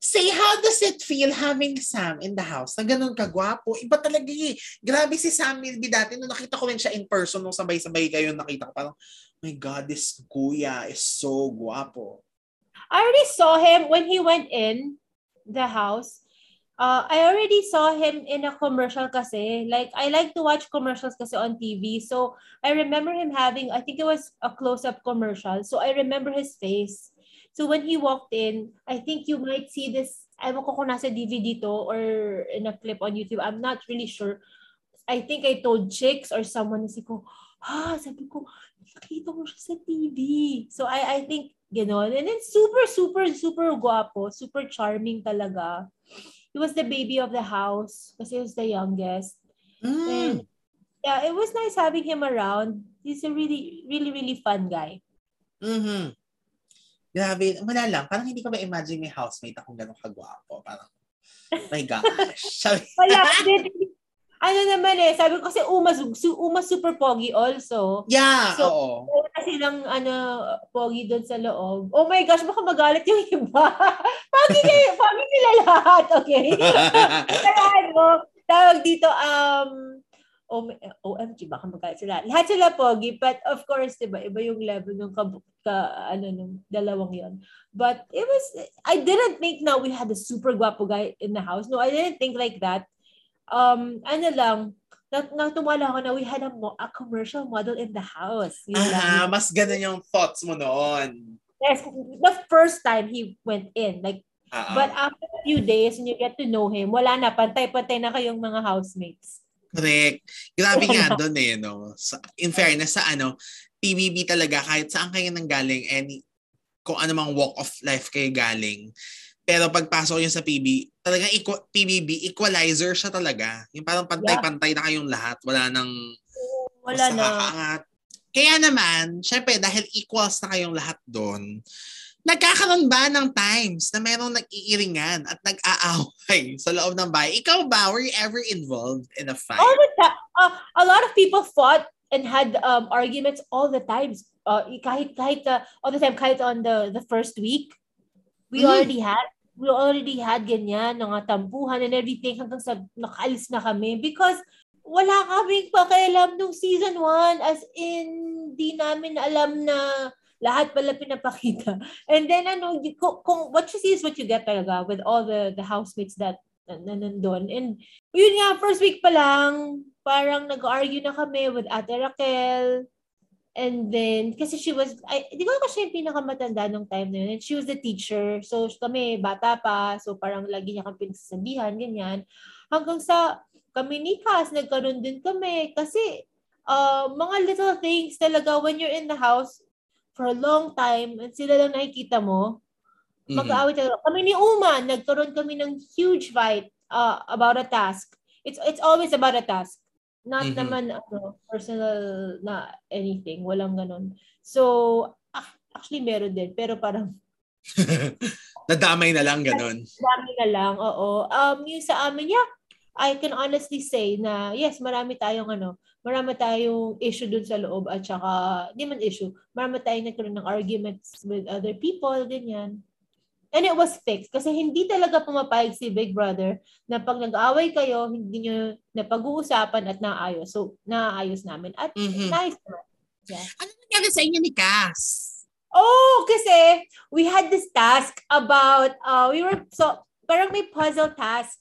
Say, how does it feel having Sam in the house? Na ganun kagwapo. Iba talaga eh. Grabe si Sam Milby dati. Nung nakita ko rin siya in person, nung sabay-sabay kayo nakita ko, parang, oh my God, this kuya is so gwapo. I already saw him when he went in the house. Uh, I already saw him in a commercial kasi. Like, I like to watch commercials kasi on T V. So, I remember him having, I think it was a close-up commercial. So, I remember his face. So when he walked in, I think you might see this, I don't know kung nasa D V D to or in a clip on YouTube. I'm not really sure. I think I told Chicks or someone, sabi ko, ah, sabi ko, nakita ko siya sa T V. So I I think, gano'n. And then super, super, super guapo. Super charming talaga. He was the baby of the house kasi he was the youngest. Mm. And yeah, it was nice having him around. He's a really, really, really fun guy. Mm-hmm. Grabe, wala lang. Parang hindi ko ma-imagine may housemate akong ganun kagwapo. Parang, my gosh. Wala. Ano naman eh, sabi ko kasi Uma, Uma super pogi also. Yeah, so, oo. Wala silang ano, pogi doon sa loob. Oh my gosh, baka magalit yung iba. Pogi kayo, pogi nila lahat, okay? Kaya ano, tawag dito, um, O M G, baka magalit sila. Lahat sila pogi, but of course, diba, iba yung level ng kabuk, ka, ano, nung dalawang yon. But it was, I didn't think now we had a super guapo guy in the house. No, I didn't think like that. Um, ano lang, nat- natuwala ko na we had a, mo- a commercial model in the house. Ah, uh-huh, mas ganun yung thoughts mo noon. Yes, the first time he went in, like, uh-huh. But after a few days, and you get to know him, wala na, pantay-pantay na kayong mga housemates. Correct. Grabe nga doon eh, no? In fairness, sa ano, P B B talaga, kahit saan kayo nang galing, any, kung anumang walk of life kayo galing. Pero pagpasok yun sa P B B, talagang equ- P B B, equalizer siya talaga. Yung parang pantay-pantay na kayong lahat. Wala nang... Wala na. Kakaangat. Kaya naman, syempre, dahil equals na kayong lahat doon, nagkakaroon ba ng times na mayroong nag-iiringan at nag-aaway sa loob ng bahay? Ikaw ba, were you ever involved in a fight? All the time. Uh, a lot of people fought and had um, arguments all the times. Uh, kahit kahit uh, all the time, kahit on the, the first week, we mm-hmm. already had we already had ganyan, mga tampuhan and everything hanggang sa nakaalis na kami because wala kaming pakialam nung season one as in di namin alam na lahat pala pinapakita. And then, ano, you, kung, what you see is what you get talaga with all the, the housemates that na, nandun. And yun nga, first week pa lang, parang nag-argue na kami with Ate Raquel. And then, kasi she was, hindi ko kasi yung pinakamatanda nung time na yun. And she was a teacher. So, kami, bata pa. So, parang lagi niya kami pinasasabihan, ganyan. Hanggang sa kami ni Cass, nagkaroon din kami. Kasi, uh, mga little things talaga, when you're in the house for a long time, and sila lang nakikita mo, mm-hmm. mag-aawit talaga. Kami ni Uma, nagkaroon kami ng huge fight uh, about a task. It's it's always about a task. Not mm-hmm. naman ano, personal na anything. Walang ganun. So, actually meron din. Pero parang... nadamay na lang ganun. Nadamay na lang, oo. Um, yung sa amin, yeah, I can honestly say na yes, marami tayong ano, marami tayong issue dun sa loob at saka, di man issue, marami tayong nagkaroon ng arguments with other people, ganyan. And it was fixed. Kasi hindi talaga pumapayag si Big Brother na pag nag-aaway kayo, hindi nyo napag-uusapan at naayos. So, naayos namin. At mm-hmm. nice naman. Yeah. Ano nangyari sa inyo ni Cass? Oh, kasi we had this task about, uh, we were, so, parang may puzzle task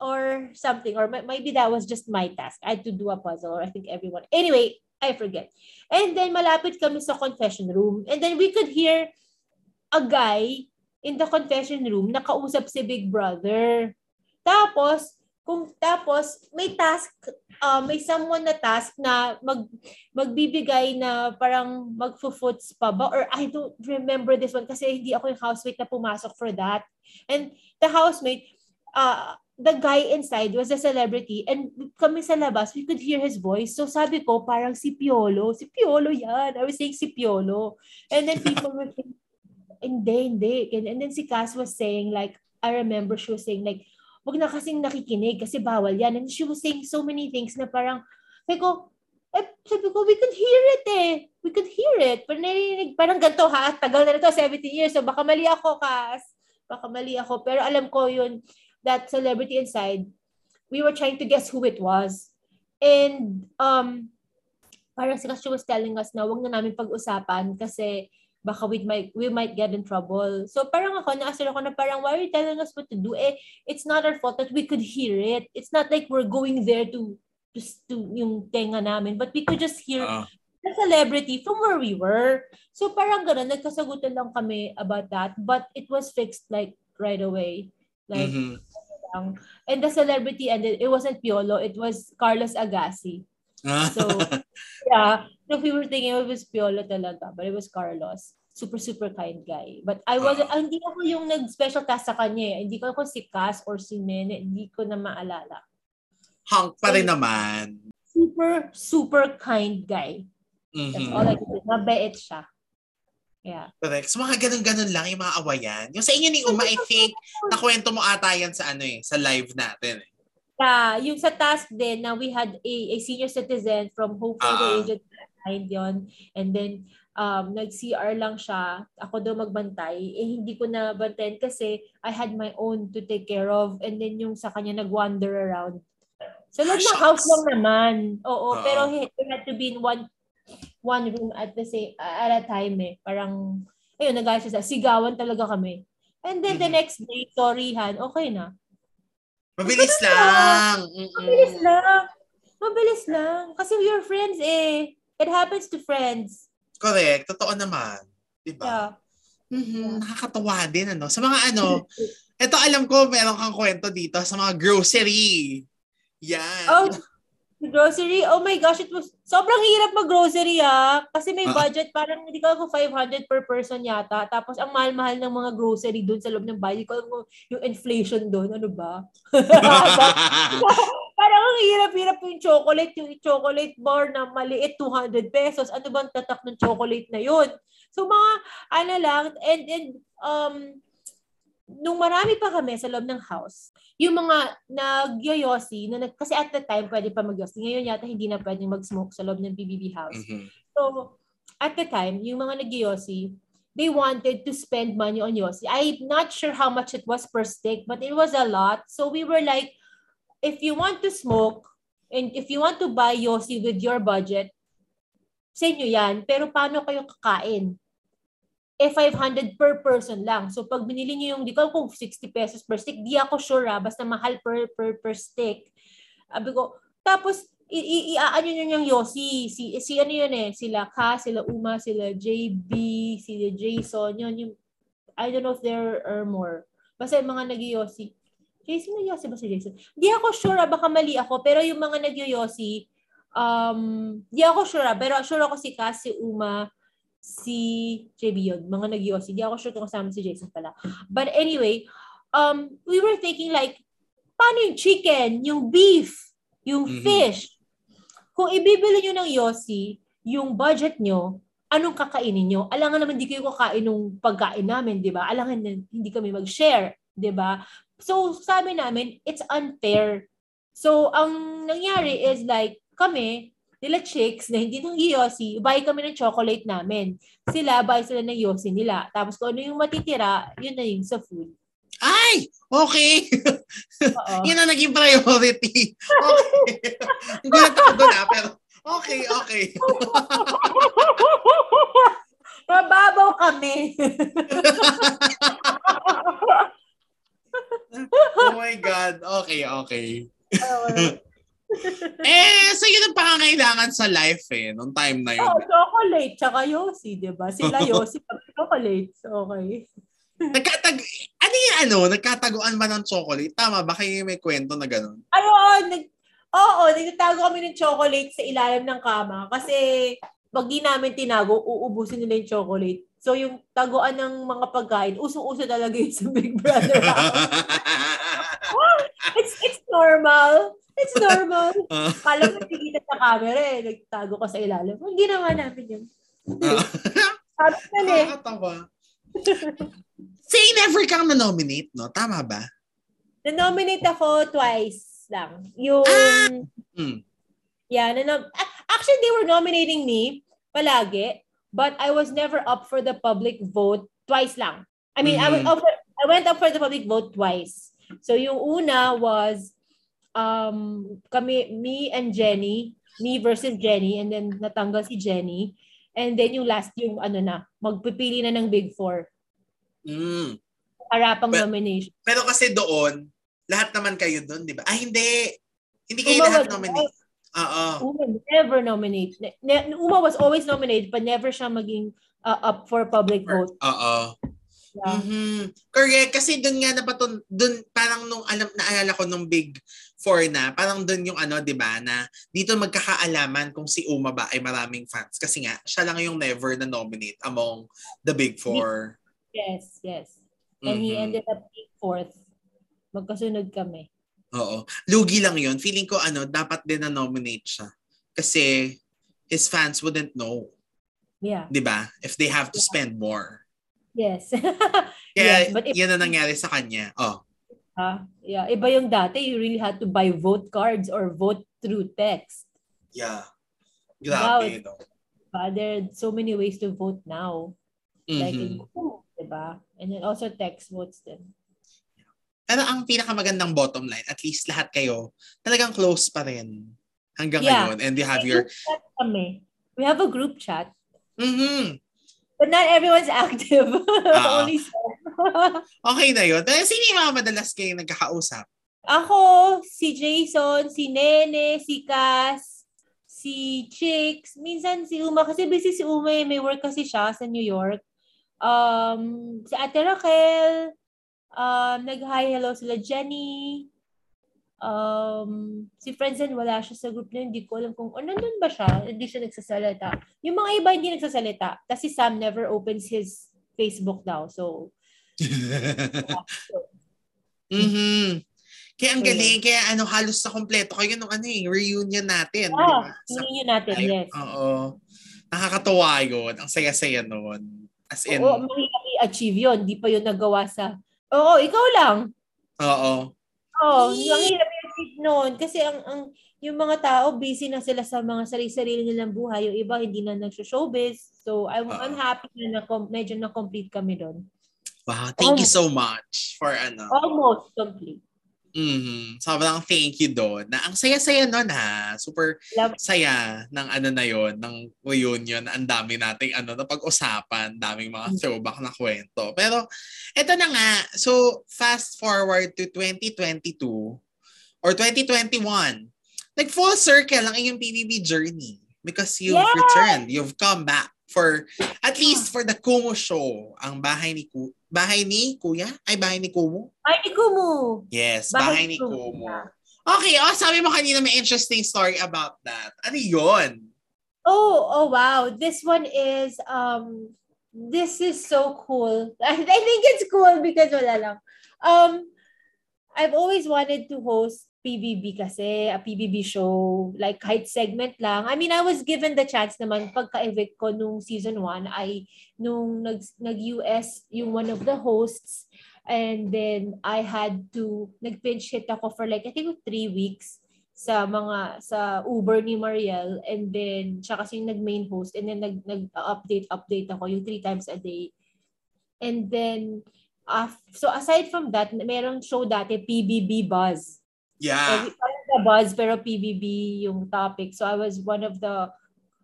or something. Or maybe that was just my task. I had to do a puzzle or I think everyone. Anyway, I forget. And then malapit kami sa confession room. And then we could hear a guy in the confession room, nakausap si Big Brother. Tapos, kung tapos, may task, uh, may someone na task na mag, magbibigay na parang magfo-foots pa ba? Or I don't remember this one kasi hindi ako yung housemate na pumasok for that. And the housemate, uh, the guy inside was a celebrity and kami sa labas, we could hear his voice. So sabi ko, parang si Piolo. Si Piolo yan. I was saying si Piolo. And then people were thinking, hindi, hindi. And, and then si Cass was saying like, I remember she was saying like, wag na kasing nakikinig kasi bawal yan. And she was saying so many things na parang, sabi ko, eh, sabi ko, we could hear it eh. We could hear it. Parang narinig, parang ganito ha, tagal na ito, seventeen years. So baka mali ako, Cass. Baka mali ako. Pero alam ko yun, that celebrity inside, we were trying to guess who it was. And um, parang si Cass, she was telling us na wag na namin pag-usapan kasi baka we might, we might get in trouble. So parang ako, naasar ako na parang, why are you telling us what to do? Eh, it's not our fault that we could hear it. It's not like we're going there to, to, to yung tenga namin. But we could just hear uh-huh. the celebrity from where we were. So parang gano'n, nagkasagutan lang kami about that. But it was fixed like right away. Like, mm-hmm. and the celebrity ended, it wasn't Piolo, it was Carlos Agassi. So, yeah. So we were thinking it was Piolo talaga, but it was Carlos. Super, super kind guy. But I wasn't, uh, ah, hindi ako yung nag-special task sa kanya. Hindi ko ako si Cass or si Nene. Hindi ko na maalala. Hunk pa rin so, naman. Super, super kind guy. Mm-hmm. That's all I can say. Mabait siya. Yeah. Correct. So mga ganun-ganun lang yung mga awayan. Yung sa inyo ni Uma, I think, nakwento mo ata yan sa ano eh, sa live natin eh. Yeah, yung sa task din na we had a, a senior citizen from Hope for the Aged Behind yon, and then um, nag-C R lang siya. Ako daw magbantay. Eh, hindi ko na bantayan kasi I had my own to take care of, and then yung sa kanya nag-wander around. So, loob ng house lang naman. Oo, uh-huh. Pero he, he had to be in one one room at the same uh, at a time eh. Parang, ayun, nag-ayos siya sa sigawan talaga kami. And then mm-hmm. the next day, sorryhan, okay na. Mabilis lang. lang. Mabilis lang. Mabilis lang. Kasi we are friends eh. It happens to friends. Correct. Totoo naman. Diba? Yeah. Mm-hmm. Nakakatawa din ano. Sa mga ano, eto alam ko meron kang kwento dito sa mga grocery. Yan. Oh, grocery? Oh my gosh, it was sobrang hirap mag-grocery ah. Kasi may uh-huh. budget parang hindi ko ako five hundred per person yata. Tapos ang mahal-mahal ng mga grocery doon sa loob ng budget ko. Yung inflation doon, ano ba? Parang ang hirap-hirap yung chocolate. Yung chocolate bar na maliit, two hundred pesos. Ano bang tatak ng chocolate na yun? So mga, ano lang, and then, um, nung marami pa kami sa loob ng house, yung mga nagyoyosi, na nag, kasi at the time pwede pa magyosi. Ngayon yata hindi na pwede mag-smoke sa loob ng B B B house. Mm-hmm. So, at the time, yung mga nagyoyosi, they wanted to spend money on yosi. I'm not sure how much it was per stick, but it was a lot. So we were like, if you want to smoke, and if you want to buy yosi with your budget, say nyo yan, pero paano kayo kakain? Eh, five hundred per person lang. So, pag binili niyo yung, di ko kung sixty pesos per stick, di ako sure ha, basta mahal per, per, per stick. Sabi ko, tapos, i-ano yun yung Yossi. Si, si ano yun eh, sila Ka, sila Uma, sila J B, sila Jason, yun yung, I don't know if there are more. Basta yung mga nag-Yossi. Jason na Yossi ba si Jason? Di ako sure, baka mali ako, pero yung mga nag-Yossi, um, di ako sure, pero sure ako si Ka, si Uma, si J B yun, mga nag-Yossi. Di ako sure kung kasama si Jason pala. But anyway, um, we were thinking like, paano yung chicken, yung beef, yung mm-hmm. fish? Kung ibibili nyo ng Yossi, yung budget nyo, anong kakainin nyo? Alangan naman, di kayo kakain ng pagkain namin, di ba? Alangan na hindi kami mag-share, di ba? So, sabi namin, it's unfair. So, ang nangyari is like, kami, nila chicks na hindi ng Yossi, buy kami ng chocolate namin. Sila, buy sila ng Yossi nila. Tapos kung ano yung matitira, yun na yung sa food. Ay! Okay! Yun ang naging priority. Okay. Gulat ako doon ah, pero okay, okay. Mababaw kami. Oh my God. Okay, okay. Eh, so yun ang pangangailangan sa life eh, nung time na yun. Oh, chocolate, tsaka Yossi, diba? Sila Yossi, chocolate. Okay. Nagkatag... Ano yung ano? Nagkataguan ba ng chocolate? Tama ba? Kayo may kwento na gano'n? Ano? Nag... Oo, nagtatago kami ng chocolate sa ilalim ng kama kasi pag di namin tinago, uubusin nila yung chocolate. So yung taguan ng mga pagkain, usong-uso talaga yun sa Big Brother. it's, it's normal. It's normal. Kala mo nakikita sa camera eh. Nagtago ka sa ilalim. Hindi na nga namin yun. Harap na eh. Nakakatawa. Say never kang na-nominate, no? Tama ba? Na-nominate ako twice lang. Yung... Ah! Mm. Yeah, na-nom- actually, they were nominating me palagi, but I was never up for the public vote twice lang. I mean, mm. I, was up for, I went up for the public vote twice. So, yung una was um kami, me and Jenny, me versus Jenny, and then natanggal si Jenny. And then yung last, yung ano na, magpipili na ng Big Four. Mm. Harapang but, nomination. Pero kasi doon, lahat naman kayo doon, di ba? Ah, hindi. Hindi kayo Uma lahat nominate. Oo. Uma never nominate. Ne- Uma was always nominated, but never siya maging uh, up for public vote. Oo. Yeah. Mm-hmm. Correct. Kasi doon nga na patun- doon parang nung alam, naalala ko nung Big Four na, parang doon yung ano, di ba, na dito magkakaalaman kung si Uma ba ay maraming fans. Kasi nga, siya lang yung never na nominate among the Big Four. Yes, yes. And mm-hmm. he ended up being fourth. Magkasunod kami. Oo. Lugi lang yun. Feeling ko ano, dapat din na nominate siya. Kasi his fans wouldn't know. Yeah. Di ba? If they have to yeah. spend more. Yes. Kaya yes, but if, yan ang nangyari sa kanya. Oh. Uh, yeah. Iba yung dati, you really had to buy vote cards or vote through text. Yeah. Grabe. Wow. But there are so many ways to vote now. Mm-hmm. Like in Kumu, diba? And then also text votes din. Pero ang pinakamagandang bottom line, at least lahat kayo, talagang close pa rin hanggang yeah. ngayon. And you have we your... Kami. We have a group chat. Mm-hmm. But not everyone's active. Uh, Only so. Okay na yun. Pero sino yung mga madalas kayo nagkakausap? Ako, si Jason, si Nene, si Cass, si Chicks. Minsan si Uma. Kasi busy si Uma. May work kasi siya sa New York. Um, si Ate Raquel. Um, nag-hi hello sila Jenny. Um, si Frenzen, wala siya sa group na yun. Hindi ko alam kung, oh, nandun ba siya? Hindi siya nagsasalita. Yung mga iba hindi nagsasalita. Tapos si Sam never opens his Facebook daw. So, yeah, so. Mm-hmm. Kaya ang galing. Kaya ano, halos na kompleto kayo nung ano eh, reunion natin. Oh, diba? Sa, reunion natin, ay, yes. Oo. Nakakatawa yun. Ang saya-saya noon. As in, oo, maki-achieve yun. Hindi pa yun nagawa sa, oo, ikaw lang. Oo. Oh, ang hirap yung noon kasi ang ang yung mga tao busy na sila sa mga sarili-sarili nilang buhay, yung iba hindi na nag-showbiz. So I'm, uh, I'm happy na na medyo na complete kami doon. Wow, thank almost. You so much for ano. Almost complete. Mhm. Sobrang thank you doon. Na ang saya-saya noon ha. Super love. Saya ng ano na yon, ng reunion. Ang dami nating ano na pag-usapan, daming mga throwback na kwento. Pero eto na nga. So fast forward to twenty twenty-two or twenty twenty-one. like full circle ang iyong P B B journey because you've yeah. returned, you've come back for at least for the Kumu show, ang bahay ni Ku bahay ni Kuya, ay bahay ni Kumu. Bahay ni Kumu. Yes, bahay, bahay ni Kumu. Kumu. Okay, oh, sabi mo kanina may interesting story about that. Ano 'yon? Oh, oh wow. This one is um this is so cool. I think it's cool because wala lang. Um, I've always wanted to host P B B kasi, a P B B show. Like, kahit segment lang. I mean, I was given the chance naman pagka-evict ko nung season one. I, nung nag-U S yung one of the hosts. And then, I had to, nag-pinch hit ako for like, I think three weeks sa mga, sa Uber ni Mariel. And then, siya kasi yung nag-main host. And then, nag-update, update ako yung three times a day. And then, Uh, so aside from that, merong show dati, P B B Buzz. Yeah. Every time the Buzz, pero P B B yung topic. So I was one of the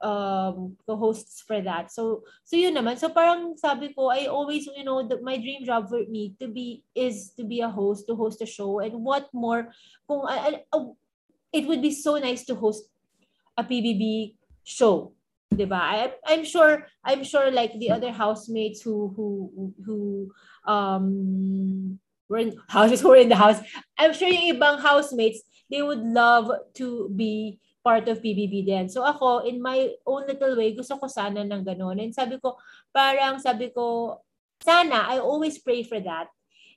um the hosts for that. So so yun naman. So parang sabi ko, I always, you know, the, my dream job for me to be is to be a host, to host a show. And what more, kung uh, uh, it would be so nice to host a P B B show. Diba? I, I'm sure I'm sure like the other housemates who who who um were in houses who were in the house, I'm sure yung ibang housemates, they would love to be part of P B B din. So ako, in my own little way, gusto ko sana ng ganun. And sabi ko, parang sabi ko, sana, I always pray for that.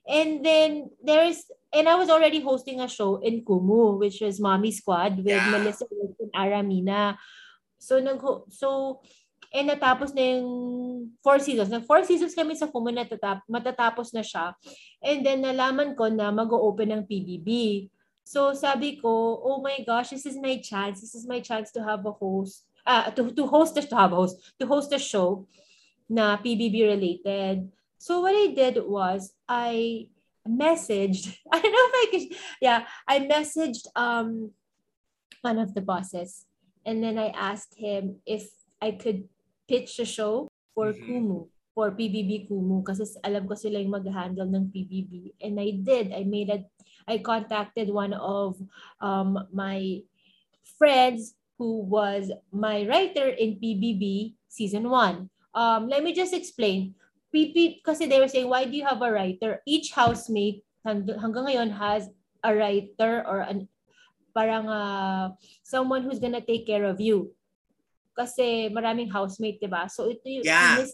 And then there is, and I was already hosting a show in Kumu, which was Mommy Squad with yeah. Melissa and Aramina. So, nag so eh, natapos na yung four seasons. Nag four seasons kami sa Kumu, natatap, matatapos na siya. And then, nalaman ko na mag-o-open ng P B B. So, sabi ko, oh my gosh, this is my chance. This is my chance to have a host. Ah, to, to host a, to have a host. To host a show na P B B-related. So, what I did was, I messaged, I don't know if I could, yeah, I messaged um one of the bosses. And then I asked him if I could pitch a show for mm-hmm. Kumu, for P B B Kumu. Kasi alam ko sila yung mag-handle ng P B B. And I did. I made a, I contacted one of um, my friends who was my writer in P B B season one. Um, let me just explain. P B B, kasi they were saying, why do you have a writer? Each housemate hanggang ngayon has a writer or an parang uh, someone who's gonna take care of you. Kasi maraming housemate, diba? So ito yung yeah. inis,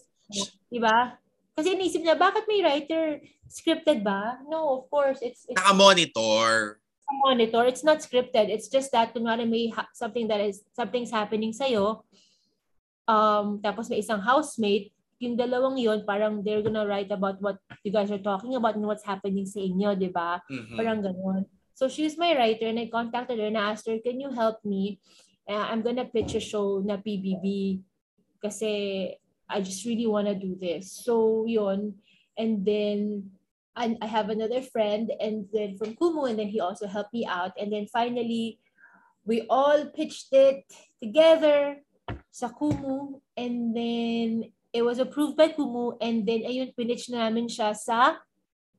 diba? Kasi inisip niya, bakit may writer? Scripted ba? No, of course. It's, it's naka-monitor. Naka-monitor. It's not scripted. It's just that kunwari may ha- something that is, something's happening sa'yo. Um, tapos may isang housemate. Yung dalawang yon parang they're gonna write about what you guys are talking about and what's happening sa inyo, diba? Mm-hmm. Parang ganun. So she's my writer and I contacted her and I asked her, can you help me? Uh, I'm gonna pitch a show na P B B kasi I just really wanna do this. So yun. And then I, I have another friend and then from Kumu and then he also helped me out. And then finally, we all pitched it together sa Kumu and then it was approved by Kumu and then ayun, pinitch na namin siya sa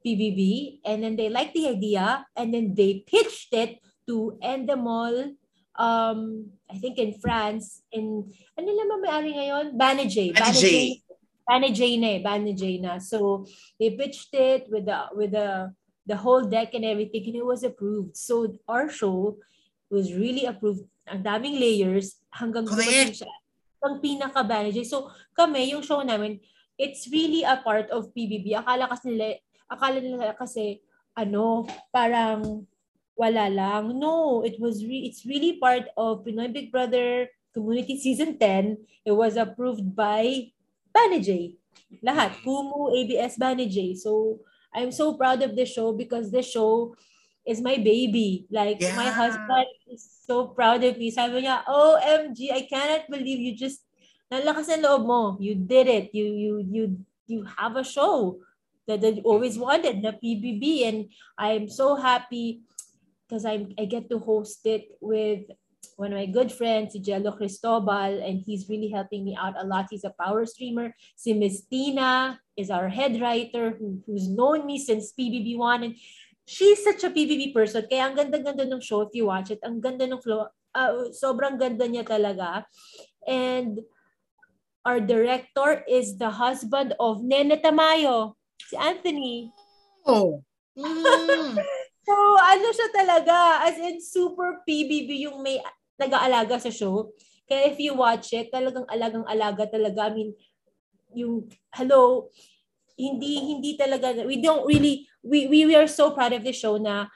P B B, and then they liked the idea, and then they pitched it to Endemol, um, I think in France, in, ano naman may-ari ngayon? Banijay. Banijay. Banijay na eh, Banijay na. So, they pitched it with the, with the, the whole deck and everything, and it was approved. So, our show was really approved. Ang daming layers, hanggang gumating siya. Ang pinaka-Banijay. So, kami, yung show namin, it's really a part of P B B. Akala kasi nila, Akala nila kasi, ano, parang wala lang. No, it was re- it's really part of Pinoy Big Brother Community Season ten. It was approved by Banijay. Lahat. Kumu, A B S, Banijay. So, I'm so proud of this show because this show is my baby. Like, yeah. my husband is so proud of me. Sabi niya, O M G, I cannot believe you just, nalakas ang loob mo. You did it. You, you, you, you have a show that I always wanted, the P B B. And I'm so happy because I I get to host it with one of my good friends, Jello Cristobal, and he's really helping me out a lot. He's a power streamer. Si Mistina is our head writer who, who's known me since P B B one. And she's such a P V P person. Kaya ang ganda-ganda ng show if you watch it. Ang ganda ng flow. Uh, sobrang ganda niya talaga. And our director is the husband of Nene Tamayo, si Anthony. Oh. Mm. So, ano siya talaga? As in, super P B B yung may nag-aalaga sa show. Kaya if you watch it, talagang alagang-alaga talaga. I mean, yung, hello, hindi, hindi talaga, we don't really, we, we, we are so proud of the show na,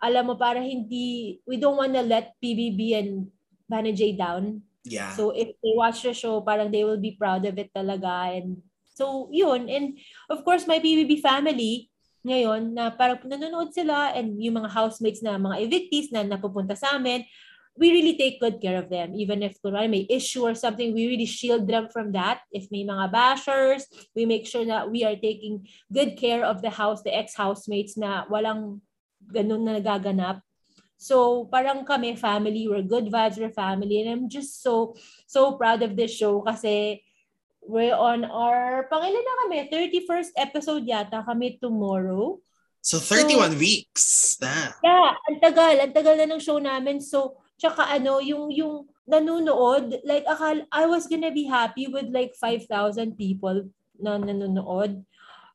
alam mo, para hindi, we don't wanna let P B B and Banijay down. Yeah. So, if they watch the show, parang they will be proud of it talaga. And so, yun. And, of course, my P B B family, ngayon, na parang nanonood sila and yung mga housemates na mga evictees na napupunta sa amin, we really take good care of them. Even if kunwari, may issue or something, we really shield them from that. If may mga bashers, we make sure that we are taking good care of the house, the ex-housemates na walang ganun na nagaganap. So parang kami, family, we're good vibes, we're family. And I'm just so, so proud of this show kasi we're on our, pangilan na kami, thirty-first episode yata kami tomorrow. So, thirty-one so, weeks na. Yeah, ang tagal. Ang tagal na ng show namin. So, tsaka ano, yung, yung nanunood, like, akala, I was gonna be happy with like five thousand people na nanunood.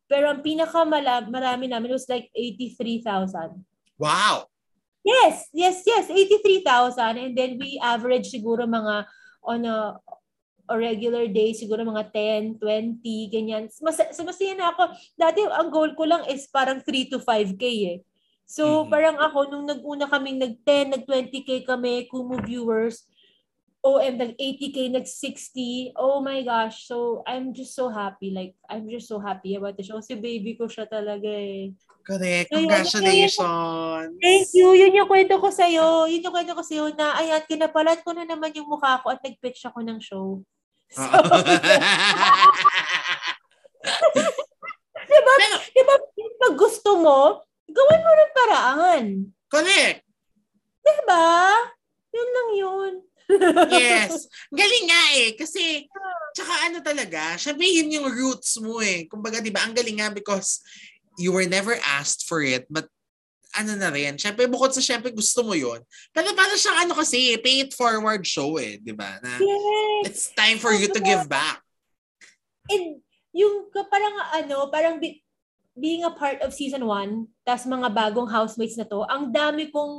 Pero ang pinakamarami namin was like eighty-three thousand. Wow! Yes, yes, yes, eighty-three thousand. And then we average siguro mga, on a, or regular day, siguro mga ten, twenty, ganyan. Mas, masaya na ako. Dati, ang goal ko lang is parang three to five K eh. So, mm-hmm. parang ako, nung nag-una kaming nag-ten, nag-twenty K kami, Kumu viewers, O M, nag-eighty K, nag-sixty. Oh my gosh. So, I'm just so happy. Like, I'm just so happy about the show. Si baby ko siya talaga eh. Correct. Congratulations. Thank you. Yun yung kwento ko sa'yo. Yun yung kwento ko sa'yo na, ayan, kinapalan ko na naman yung mukha ko at nag-pitch ako ng show. So, diba, diba, pag gusto mo, gawin mo ng paraan. Correct. Diba? Yun lang yun. Yes. Galing nga eh. Kasi, tsaka ano talaga, sabihin yung roots mo eh. Kumbaga, diba, ang galing nga because you were never asked for it, but ano na rin, syempre, bukod sa syempre, gusto mo yun. Pero parang siyang ano kasi, pay it forward show eh, di ba? Na, yes. It's time for you to give back. And yung parang ano, parang be, being a part of season one, tas mga bagong housemates na to, ang dami kong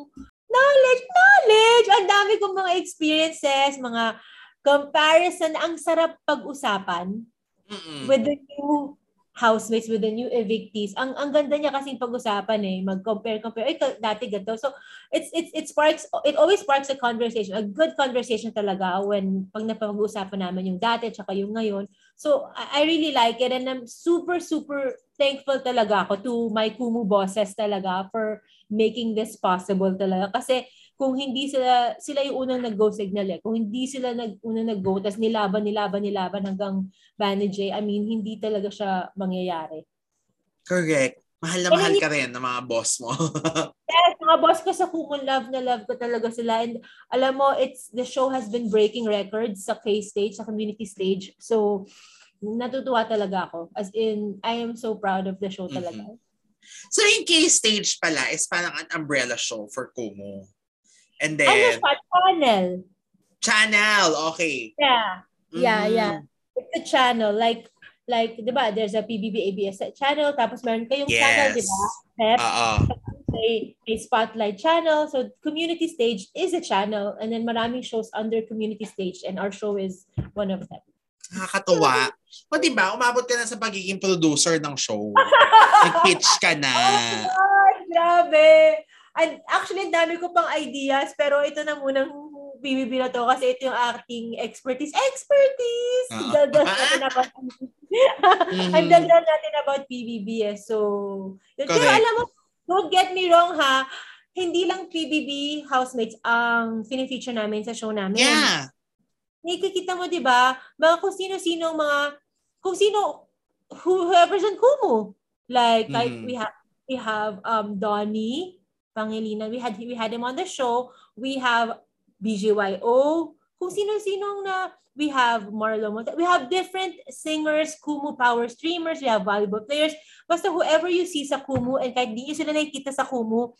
knowledge, knowledge! Ang dami kong mga experiences, mga comparison, ang sarap pag-usapan mm-mm. with the new housemates, with the new evictees. Ang ang ganda niya kasing pag-usapan eh, mag-compare compare. Ay, dati ganito. So it's it's it sparks it always sparks a conversation, a good conversation talaga when pag napag-usapan naman yung dati tsaka yung ngayon. So I, I really like it and I'm super super thankful talaga ako to my Kumu bosses talaga for making this possible talaga kasi kung hindi sila sila yung unang nag-go signal eh. Kung hindi sila nag unang nag-go tas nilaban nilaban nilaban hanggang Banijay, I mean hindi talaga siya mangyayari. Correct. Mahal na and mahal hindi, ka rin ng mga boss mo. Yes, mga boss ko sa Kumu, love na love ko talaga sila and alam mo it's the show has been breaking records sa K-stage, sa community stage. So natutuwa talaga ako. As in I am so proud of the show mm-hmm. talaga. So yung K-stage pala is parang an umbrella show for Kumu. And then... Ano siya? Channel. Channel, okay. Yeah. Yeah, mm. yeah. It's a channel. Like, like di ba, there's a P B B A B S channel, tapos meron kayong yes. channel, di ba? P E P. Uh-oh. May, may Spotlight channel. So, Community Stage is a channel and then maraming shows under Community Stage and our show is one of them. Nakakatuwa. O di ba, umabot ka na sa pagiging producer ng show. Nag-pitch ka na. Oh, grabe. And actually, dami ko pang ideas, pero ito na munang B B B na to kasi ito yung acting expertise. Expertise! Uh-huh. Dagdag natin about mm-hmm. and dagdag natin about P B B. Eh. So, yun. Pero alam mo, don't get me wrong ha, hindi lang P B B housemates ang um, fine-feature namin sa show namin. Yeah. Nakikita mo, di ba, mga kung sino-sino mga, kung sino, whoever's on Kumu. Like, mm-hmm. like, we have, we have um, Donnie, Pangilinan. We had we had him on the show. We have B G Y O, kung sino-sinong na, we have Marlo Monte, we have different singers, Kumu power streamers, we have volleyball players. Basta whoever you see sa Kumu, and kahit di nyo sila nakikita sa Kumu,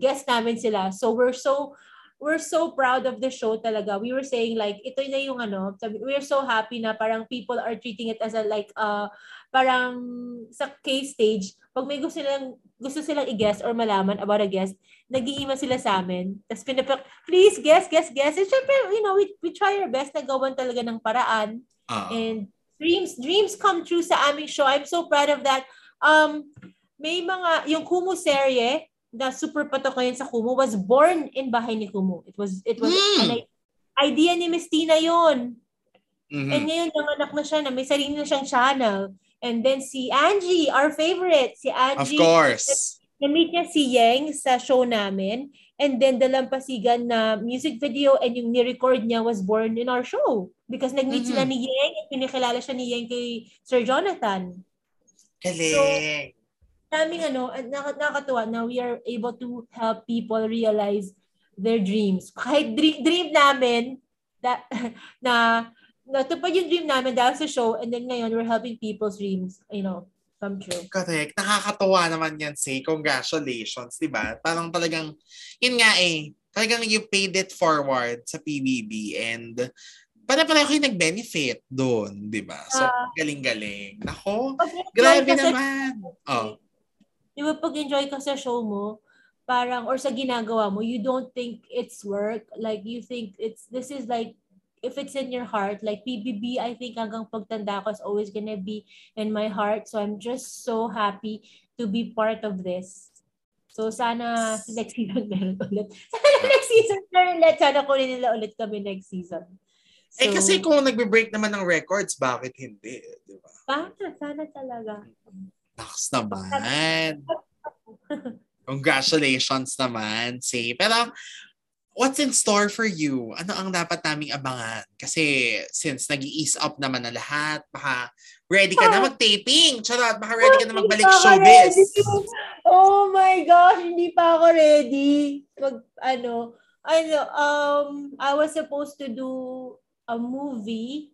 guest namin sila. So we're so, we're so proud of the show talaga. We were saying like, ito na yung ano, we're so happy na parang people are treating it as a like, uh, parang sa K-stage, pag may gusto silang, gusto silang i-guess or malaman about a guest, nag-iima sila sa amin. Tapos pinapak, please, guess, guess, guess. And syempre, you know, we, we try our best na gawan talaga ng paraan. Uh-huh. And dreams dreams come true sa aming show. I'm so proud of that. Um, may mga, yung Kumu serye, na super patok yun sa Kumu, was born in Bahay ni Kumu. It was, it was mm. an idea ni Mistina yun. Mm-hmm. And ngayon, nanganak na siya na may sarili na siyang channel. And then si Angie, our favorite, si Angie. Of course. Na-meet niya si Yang sa show namin. And then the Lampasigan na music video and yung ni-record niya was born in our show. Because nag-meet mm-hmm. sila ni Yang at pinikilala siya ni Yang kay Sir Jonathan. Galing. So, daming ano, nakakatuwa na we are able to help people realize their dreams. Kahit dream, dream namin that, na natupad yung dream namin dahil sa show, and then ngayon we're helping people's dreams, you know, come true. Correct. Nakakatawa naman yan, say. Congratulations, diba? Parang talagang, yun nga eh, talagang you paid it forward sa P B B and pala-pala kayo nag-benefit doon, diba? So, uh, galing-galing. Nako, grabe naman. Oh. Diba pag-enjoy ka sa show mo, parang, or sa ginagawa mo, you don't think it's work. Like, you think it's, this is like, if it's in your heart, like P B B, I think hanggang pagtanda ko is always gonna be in my heart. So I'm just so happy to be part of this. So sana next season meron ulit. Sana next season meron ulit. Sana kunin nila ulit kami next season. So, eh kasi kung nagbe-break naman ng records, bakit hindi? Diba? Bakit? Sana talaga. Naks naman. Congratulations naman. See? Pero what's in store for you? Ano ang dapat naming abangan? Kasi since nag-ease up naman na lahat, baka ready ka na mag-taping. Charot, baka ready ka na magbalik showbiz. Oh my gosh, hindi pa ako ready. Mag, ano, ano, um, I was supposed to do a movie,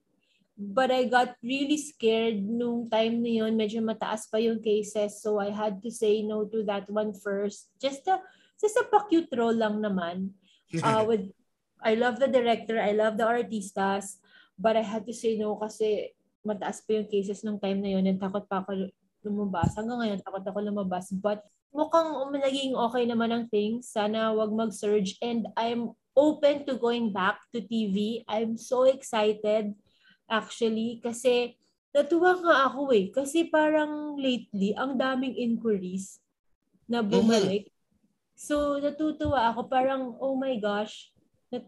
but I got really scared nung time na yun. Medyo mataas pa yung cases, so I had to say no to that one first. Just a, just a pa-cute role lang naman. Uh, with, I love the director, I love the artistas, but I had to say no kasi mataas pa yung cases nung time na yun and takot pa ako lumabas. Hanggang ngayon, takot ako lumabas. But mukhang naging okay naman ang things. Sana wag mag-surge. And I'm open to going back to T V. I'm so excited actually kasi natuwa nga ako eh. Kasi parang lately, ang daming inquiries na bumalik. So, natutuwa ako. Parang, oh my gosh, that,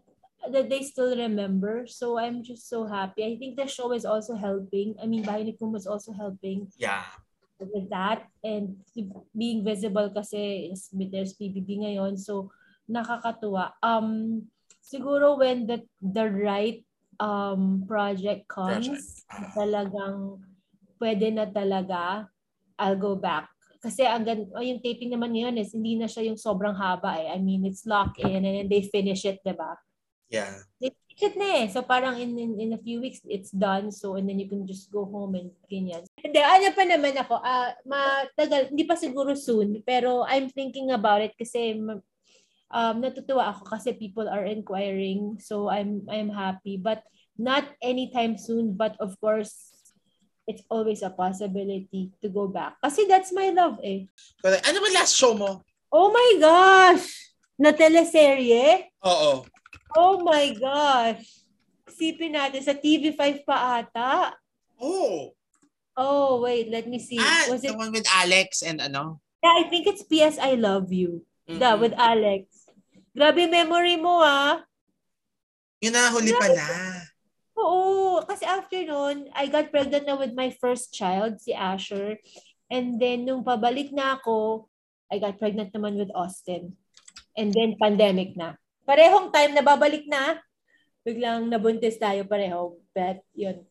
that they still remember. So, I'm just so happy. I think the show is also helping. I mean, Bahay ni Kumu is also helping. Yeah. With that. And being visible kasi there's P B B ngayon. So, nakakatuwa. Um, siguro when the, the right um project comes, project. talagang pwede na talaga, I'll go back. Kasi ang gan- oh, yung taping naman ngayon is hindi na siya yung sobrang haba eh. I mean, it's locked in and then they finish it, diba? Yeah. They finish it na eh. So parang in, in in a few weeks, it's done. So and then you can just go home and ganyan. Hindi, ano pa naman ako. Uh, matagal, hindi pa siguro soon. Pero I'm thinking about it kasi um, natutuwa ako kasi people are inquiring. So I'm I'm happy. But not anytime soon. But of course, it's always a possibility to go back. Kasi that's my love eh. Correct. Ano ba last show mo? Oh my gosh! Na teleserye? Oo. Oh my gosh! Isipin natin, sa T V five pa ata. Oh! Oh, wait, let me see. Ah, was the it... one with Alex and ano? Yeah, I think it's P S I Love You. Mm-hmm. Yeah, with Alex. Grabe memory mo ah. Yun na, huli Grabe. pala. Oo, kasi after noon, I got pregnant na with my first child, si Asher. And then, nung pabalik na ako, I got pregnant naman with Austin. And then, pandemic na. Parehong time na babalik na, biglang nabuntis tayo pareho. But, yun.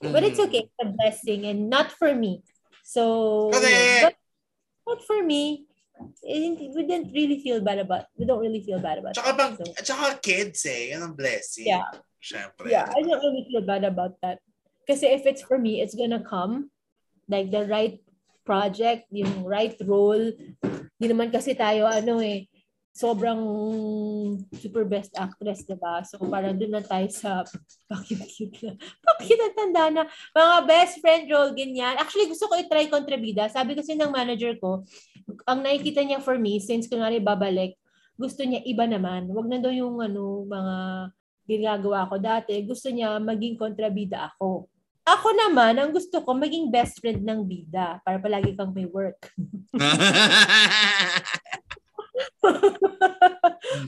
Mm-hmm. But it's okay. It's a blessing and not for me. So, but, but for me, we didn't really feel bad about, we don't really feel bad about it. Tsaka, so, tsaka kids eh, yun ang blessing. Yeah. Siyempre. Yeah, I don't really feel bad about that. Kasi if it's for me, it's gonna come. Like the right project, yung right role. Di naman kasi tayo, ano eh, sobrang super best actress, diba? So, parang doon na tayo sa pakikit na. Pakikit na tanda na. Mga best friend role, ganyan. Actually, gusto ko i-try kontrabida. Sabi kasi ng manager ko, ang nakikita niya for me, since kunwari babalik, gusto niya iba naman. Huwag na doon yung ano, mga ginagawa ko dati. Gusto niya maging kontrabida ako. Ako naman, ang gusto ko, maging best friend ng bida para palagi kang may work.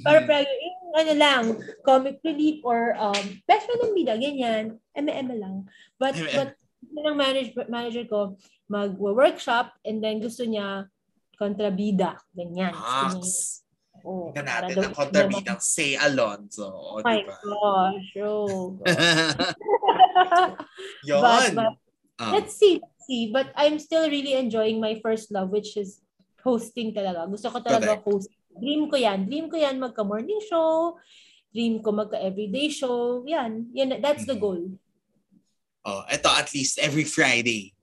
Para palagi, yung ano lang, comic relief or um, best friend ng bida, ganyan. M M lang. But, but ng manage, manager ko, mag-workshop and then gusto niya kontrabida. Ganyan. Ox. Oh, tingnan natin ang kontrabidang Say Alonzo. Oh, my diba? Gosh. Oh, gosh. Yon. But, but, uh. Let's see, let's see. But I'm still really enjoying my first love, which is hosting talaga. Gusto ko talaga host. Dream ko yan. Dream ko yan magka-morning show. Dream ko magka-everyday show. Yan. Yan. That's mm-hmm. the goal. Oh, ito at least every Friday.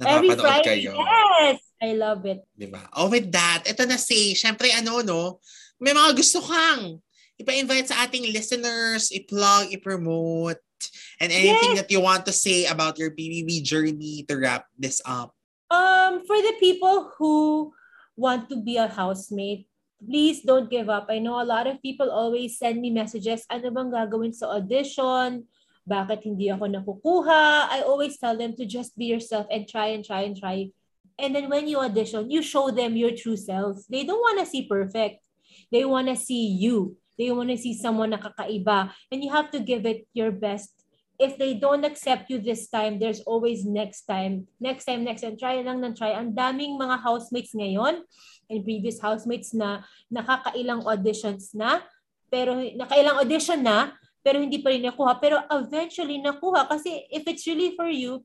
Every Friday, kayo. Yes! I love it. Diba? Oh, with that, ito na si, syempre ano, no? May mga gusto kang ipa-invite sa ating listeners, i-plug, i-promote. And anything yes. that you want to say about your B B B journey to wrap this up? Um, for the people who want to be a housemate, please don't give up. I know a lot of people always send me messages, ano bang gagawin sa audition? Bakit hindi ako nakukuha? I always tell them to just be yourself and try and try and try. And then when you audition, you show them your true self. They don't want to see perfect. They want to see you. They want to see someone na kakaiba. And you have to give it your best. If they don't accept you this time, there's always next time. Next time, next time. Try lang ng try. Ang daming mga housemates ngayon and previous housemates na nakakailang auditions na. Pero nakailang audition na, pero hindi pa rin nakuha. Pero eventually nakuha. Kasi if it's really for you,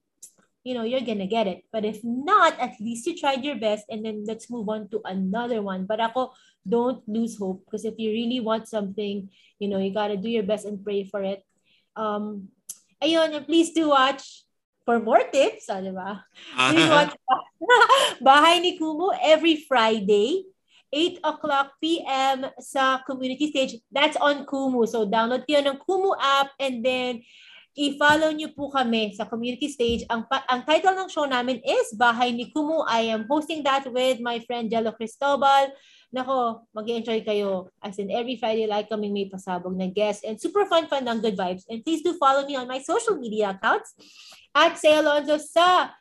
you know, you're gonna get it. But if not, at least you tried your best and then let's move on to another one. But ako, don't lose hope because if you really want something, you know, you gotta do your best and pray for it. Um, ayun, and please do watch for more tips, ah, diba? Please watch Bahay ni Kumu every Friday, eight o'clock p.m. sa Community Stage. That's on Kumu. So download yun ng Kumu app and then i-follow niyo po kami sa Community Stage. Ang, ang title ng show namin is Bahay ni Kumu. I am hosting that with my friend Jello Cristobal. Nako, mag-enjoy kayo. As in, every Friday like kaming may pasabog na guest. And super fun fun ng good vibes. And please do follow me on my social media accounts at Say Alonzo sa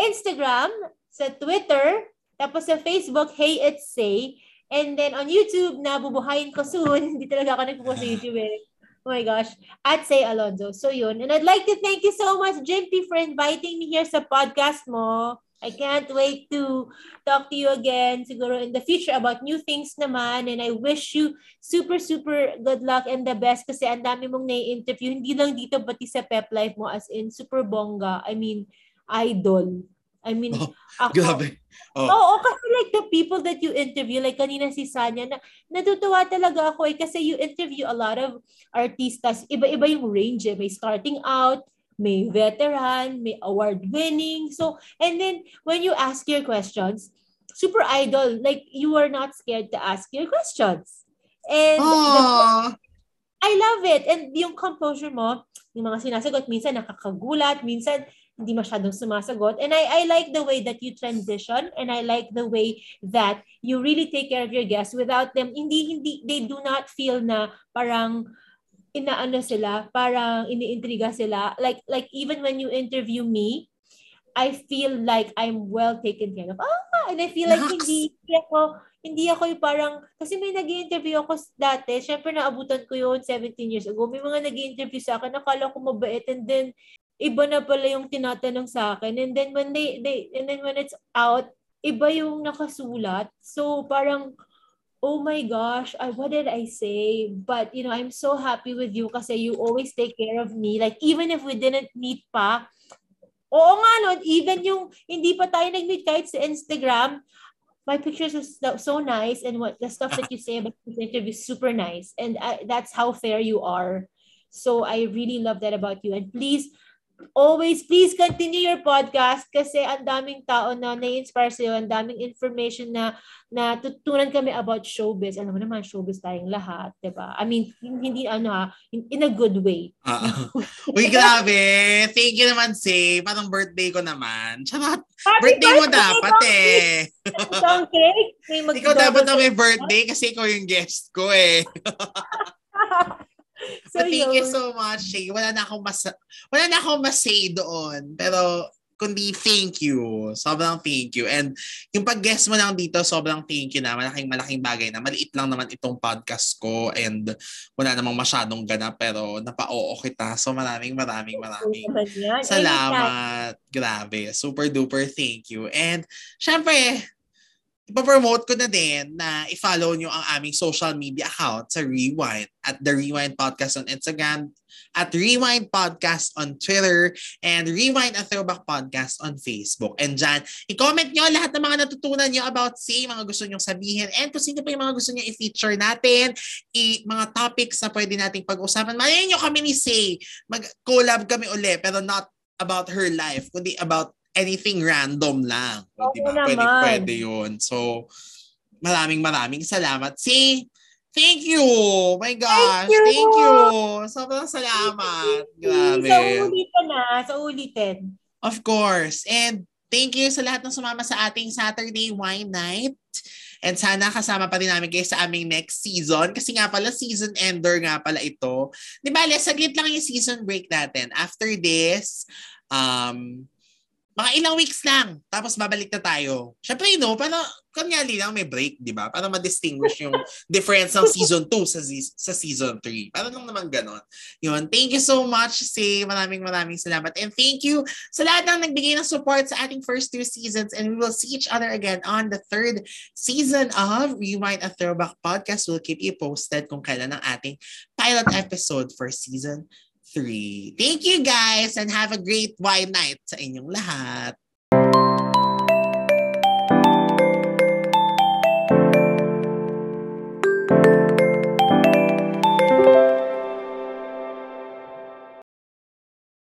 Instagram, sa Twitter, tapos sa Facebook, Hey It's Say. And then on YouTube, nabubuhayin ko soon. Hindi talaga ako nagpo-post sa YouTube eh. Oh my gosh, at Say Alonzo. So yun. And I'd like to thank you so much, Jimpy, for inviting me here sa podcast mo. I can't wait to talk to you again, siguro in the future about new things naman. And I wish you super, super good luck and the best kasi ang dami mong nai-interview. Hindi lang dito, pati sa Pep Life mo as in super bongga. I mean, idol. I mean, oh, ako. Grabe. Oo, oh. oh, kasi like the people that you interview, like kanina si Sanya, na, natutuwa talaga ako eh kasi you interview a lot of artistas. Iba-iba yung range eh. May starting out, may veteran, may award-winning. So, and then when you ask your questions, super idol, like you are not scared to ask your questions. And the, I love it. And yung composure mo, yung mga sinasagot, minsan nakakagulat, minsan hindi masyadong sumasagot. And I, I like the way that you transition and I like the way that you really take care of your guests without them. Hindi, hindi, they do not feel na parang inaano sila, parang iniintriga sila. Like, like even when you interview me, I feel like I'm well taken care of. Ah, and I feel like hindi, hindi ako, hindi ako yung parang, kasi may nag-interview ako dati, syempre naabutan ko yun seventeen years ago. May mga nag-interview sa akin, nakala ko mabait and then, iba na pala yung tinatanong sa akin. And then when they, they and then when it's out, iba yung nakasulat. So parang, oh my gosh, I, what did I say? But you know, I'm so happy with you kasi you always take care of me. Like even if we didn't meet pa, oo nga nun, even yung hindi pa tayo nag-meet kahit sa Instagram, my pictures are so nice and what the stuff that you say about the interview is super nice. And I, that's how fair you are. So I really love that about you. And please, always, please continue your podcast kasi ang daming tao na na-inspire sa'yo, ang daming information na natutunan kami about showbiz. Alam mo naman, showbiz tayong lahat, diba? I mean, hindi ano ha, in, in a good way. Uh-oh. Uy, grabe! Thank you naman, Say. Parang birthday ko naman. Charot! Birthday, birthday mo dapat eh. Cake. May ikaw dapat na may birthday kasi ikaw yung guest ko eh. So, so thank yun. You so much, Shay. Wala na akong mas wala na akong masay doon. Pero kundi thank you. Sobrang thank you. And yung pag-guest mo lang dito, sobrang thank you na. Malaking malaking bagay na. Maliit lang naman itong podcast ko and wala namang masyadong ganap pero napa-oo kita. So maraming maraming maraming salamat. Grabe. Super duper thank you. And syempre, ipapromote ko na din na i-follow nyo ang aming social media account sa Rewind at The Rewind Podcast on Instagram, at Rewind Podcast on Twitter, and Rewind a Throwback Podcast on Facebook. And dyan, i-comment nyo lahat ng mga natutunan nyo about Say, mga gusto nyo sabihin, and kung sino pa yung mga gusto nyo i-feature natin, i- mga topics na pwede nating pag-usapan. Malayan nyo kami ni Say, mag-collab kami uli, pero not about her life, kundi about anything random lang. Oh, diba? Pwede, pwede yun. So, maraming maraming salamat. See? Thank you! Oh my gosh! Thank you! Thank you. Sobrang salamat. Grabe. Sa ulitin na. Sa ulitin. Of course. And thank you sa lahat ng sumama sa ating Saturday Wine Night. And sana kasama pa rin namin kayo sa aming next season. Kasi nga pala, season ender nga pala ito. Di ba, saglit lang yung season break natin. After this, um... mga ilang weeks lang, tapos babalik na tayo. Siyempre, you know, para, kanyali lang may break, di ba? Para ma-distinguish yung difference ng season two sa, sa season three. Para lang naman ganon. Yun, thank you so much, Say. Maraming maraming salamat. And thank you sa lahat ng nagbigay ng support sa ating first two seasons. And we will see each other again on the third season of Rewind a Throwback Podcast. We'll keep you posted kung kailan ang ating pilot episode for season three. Thank you guys and have a great wine night sa inyong lahat.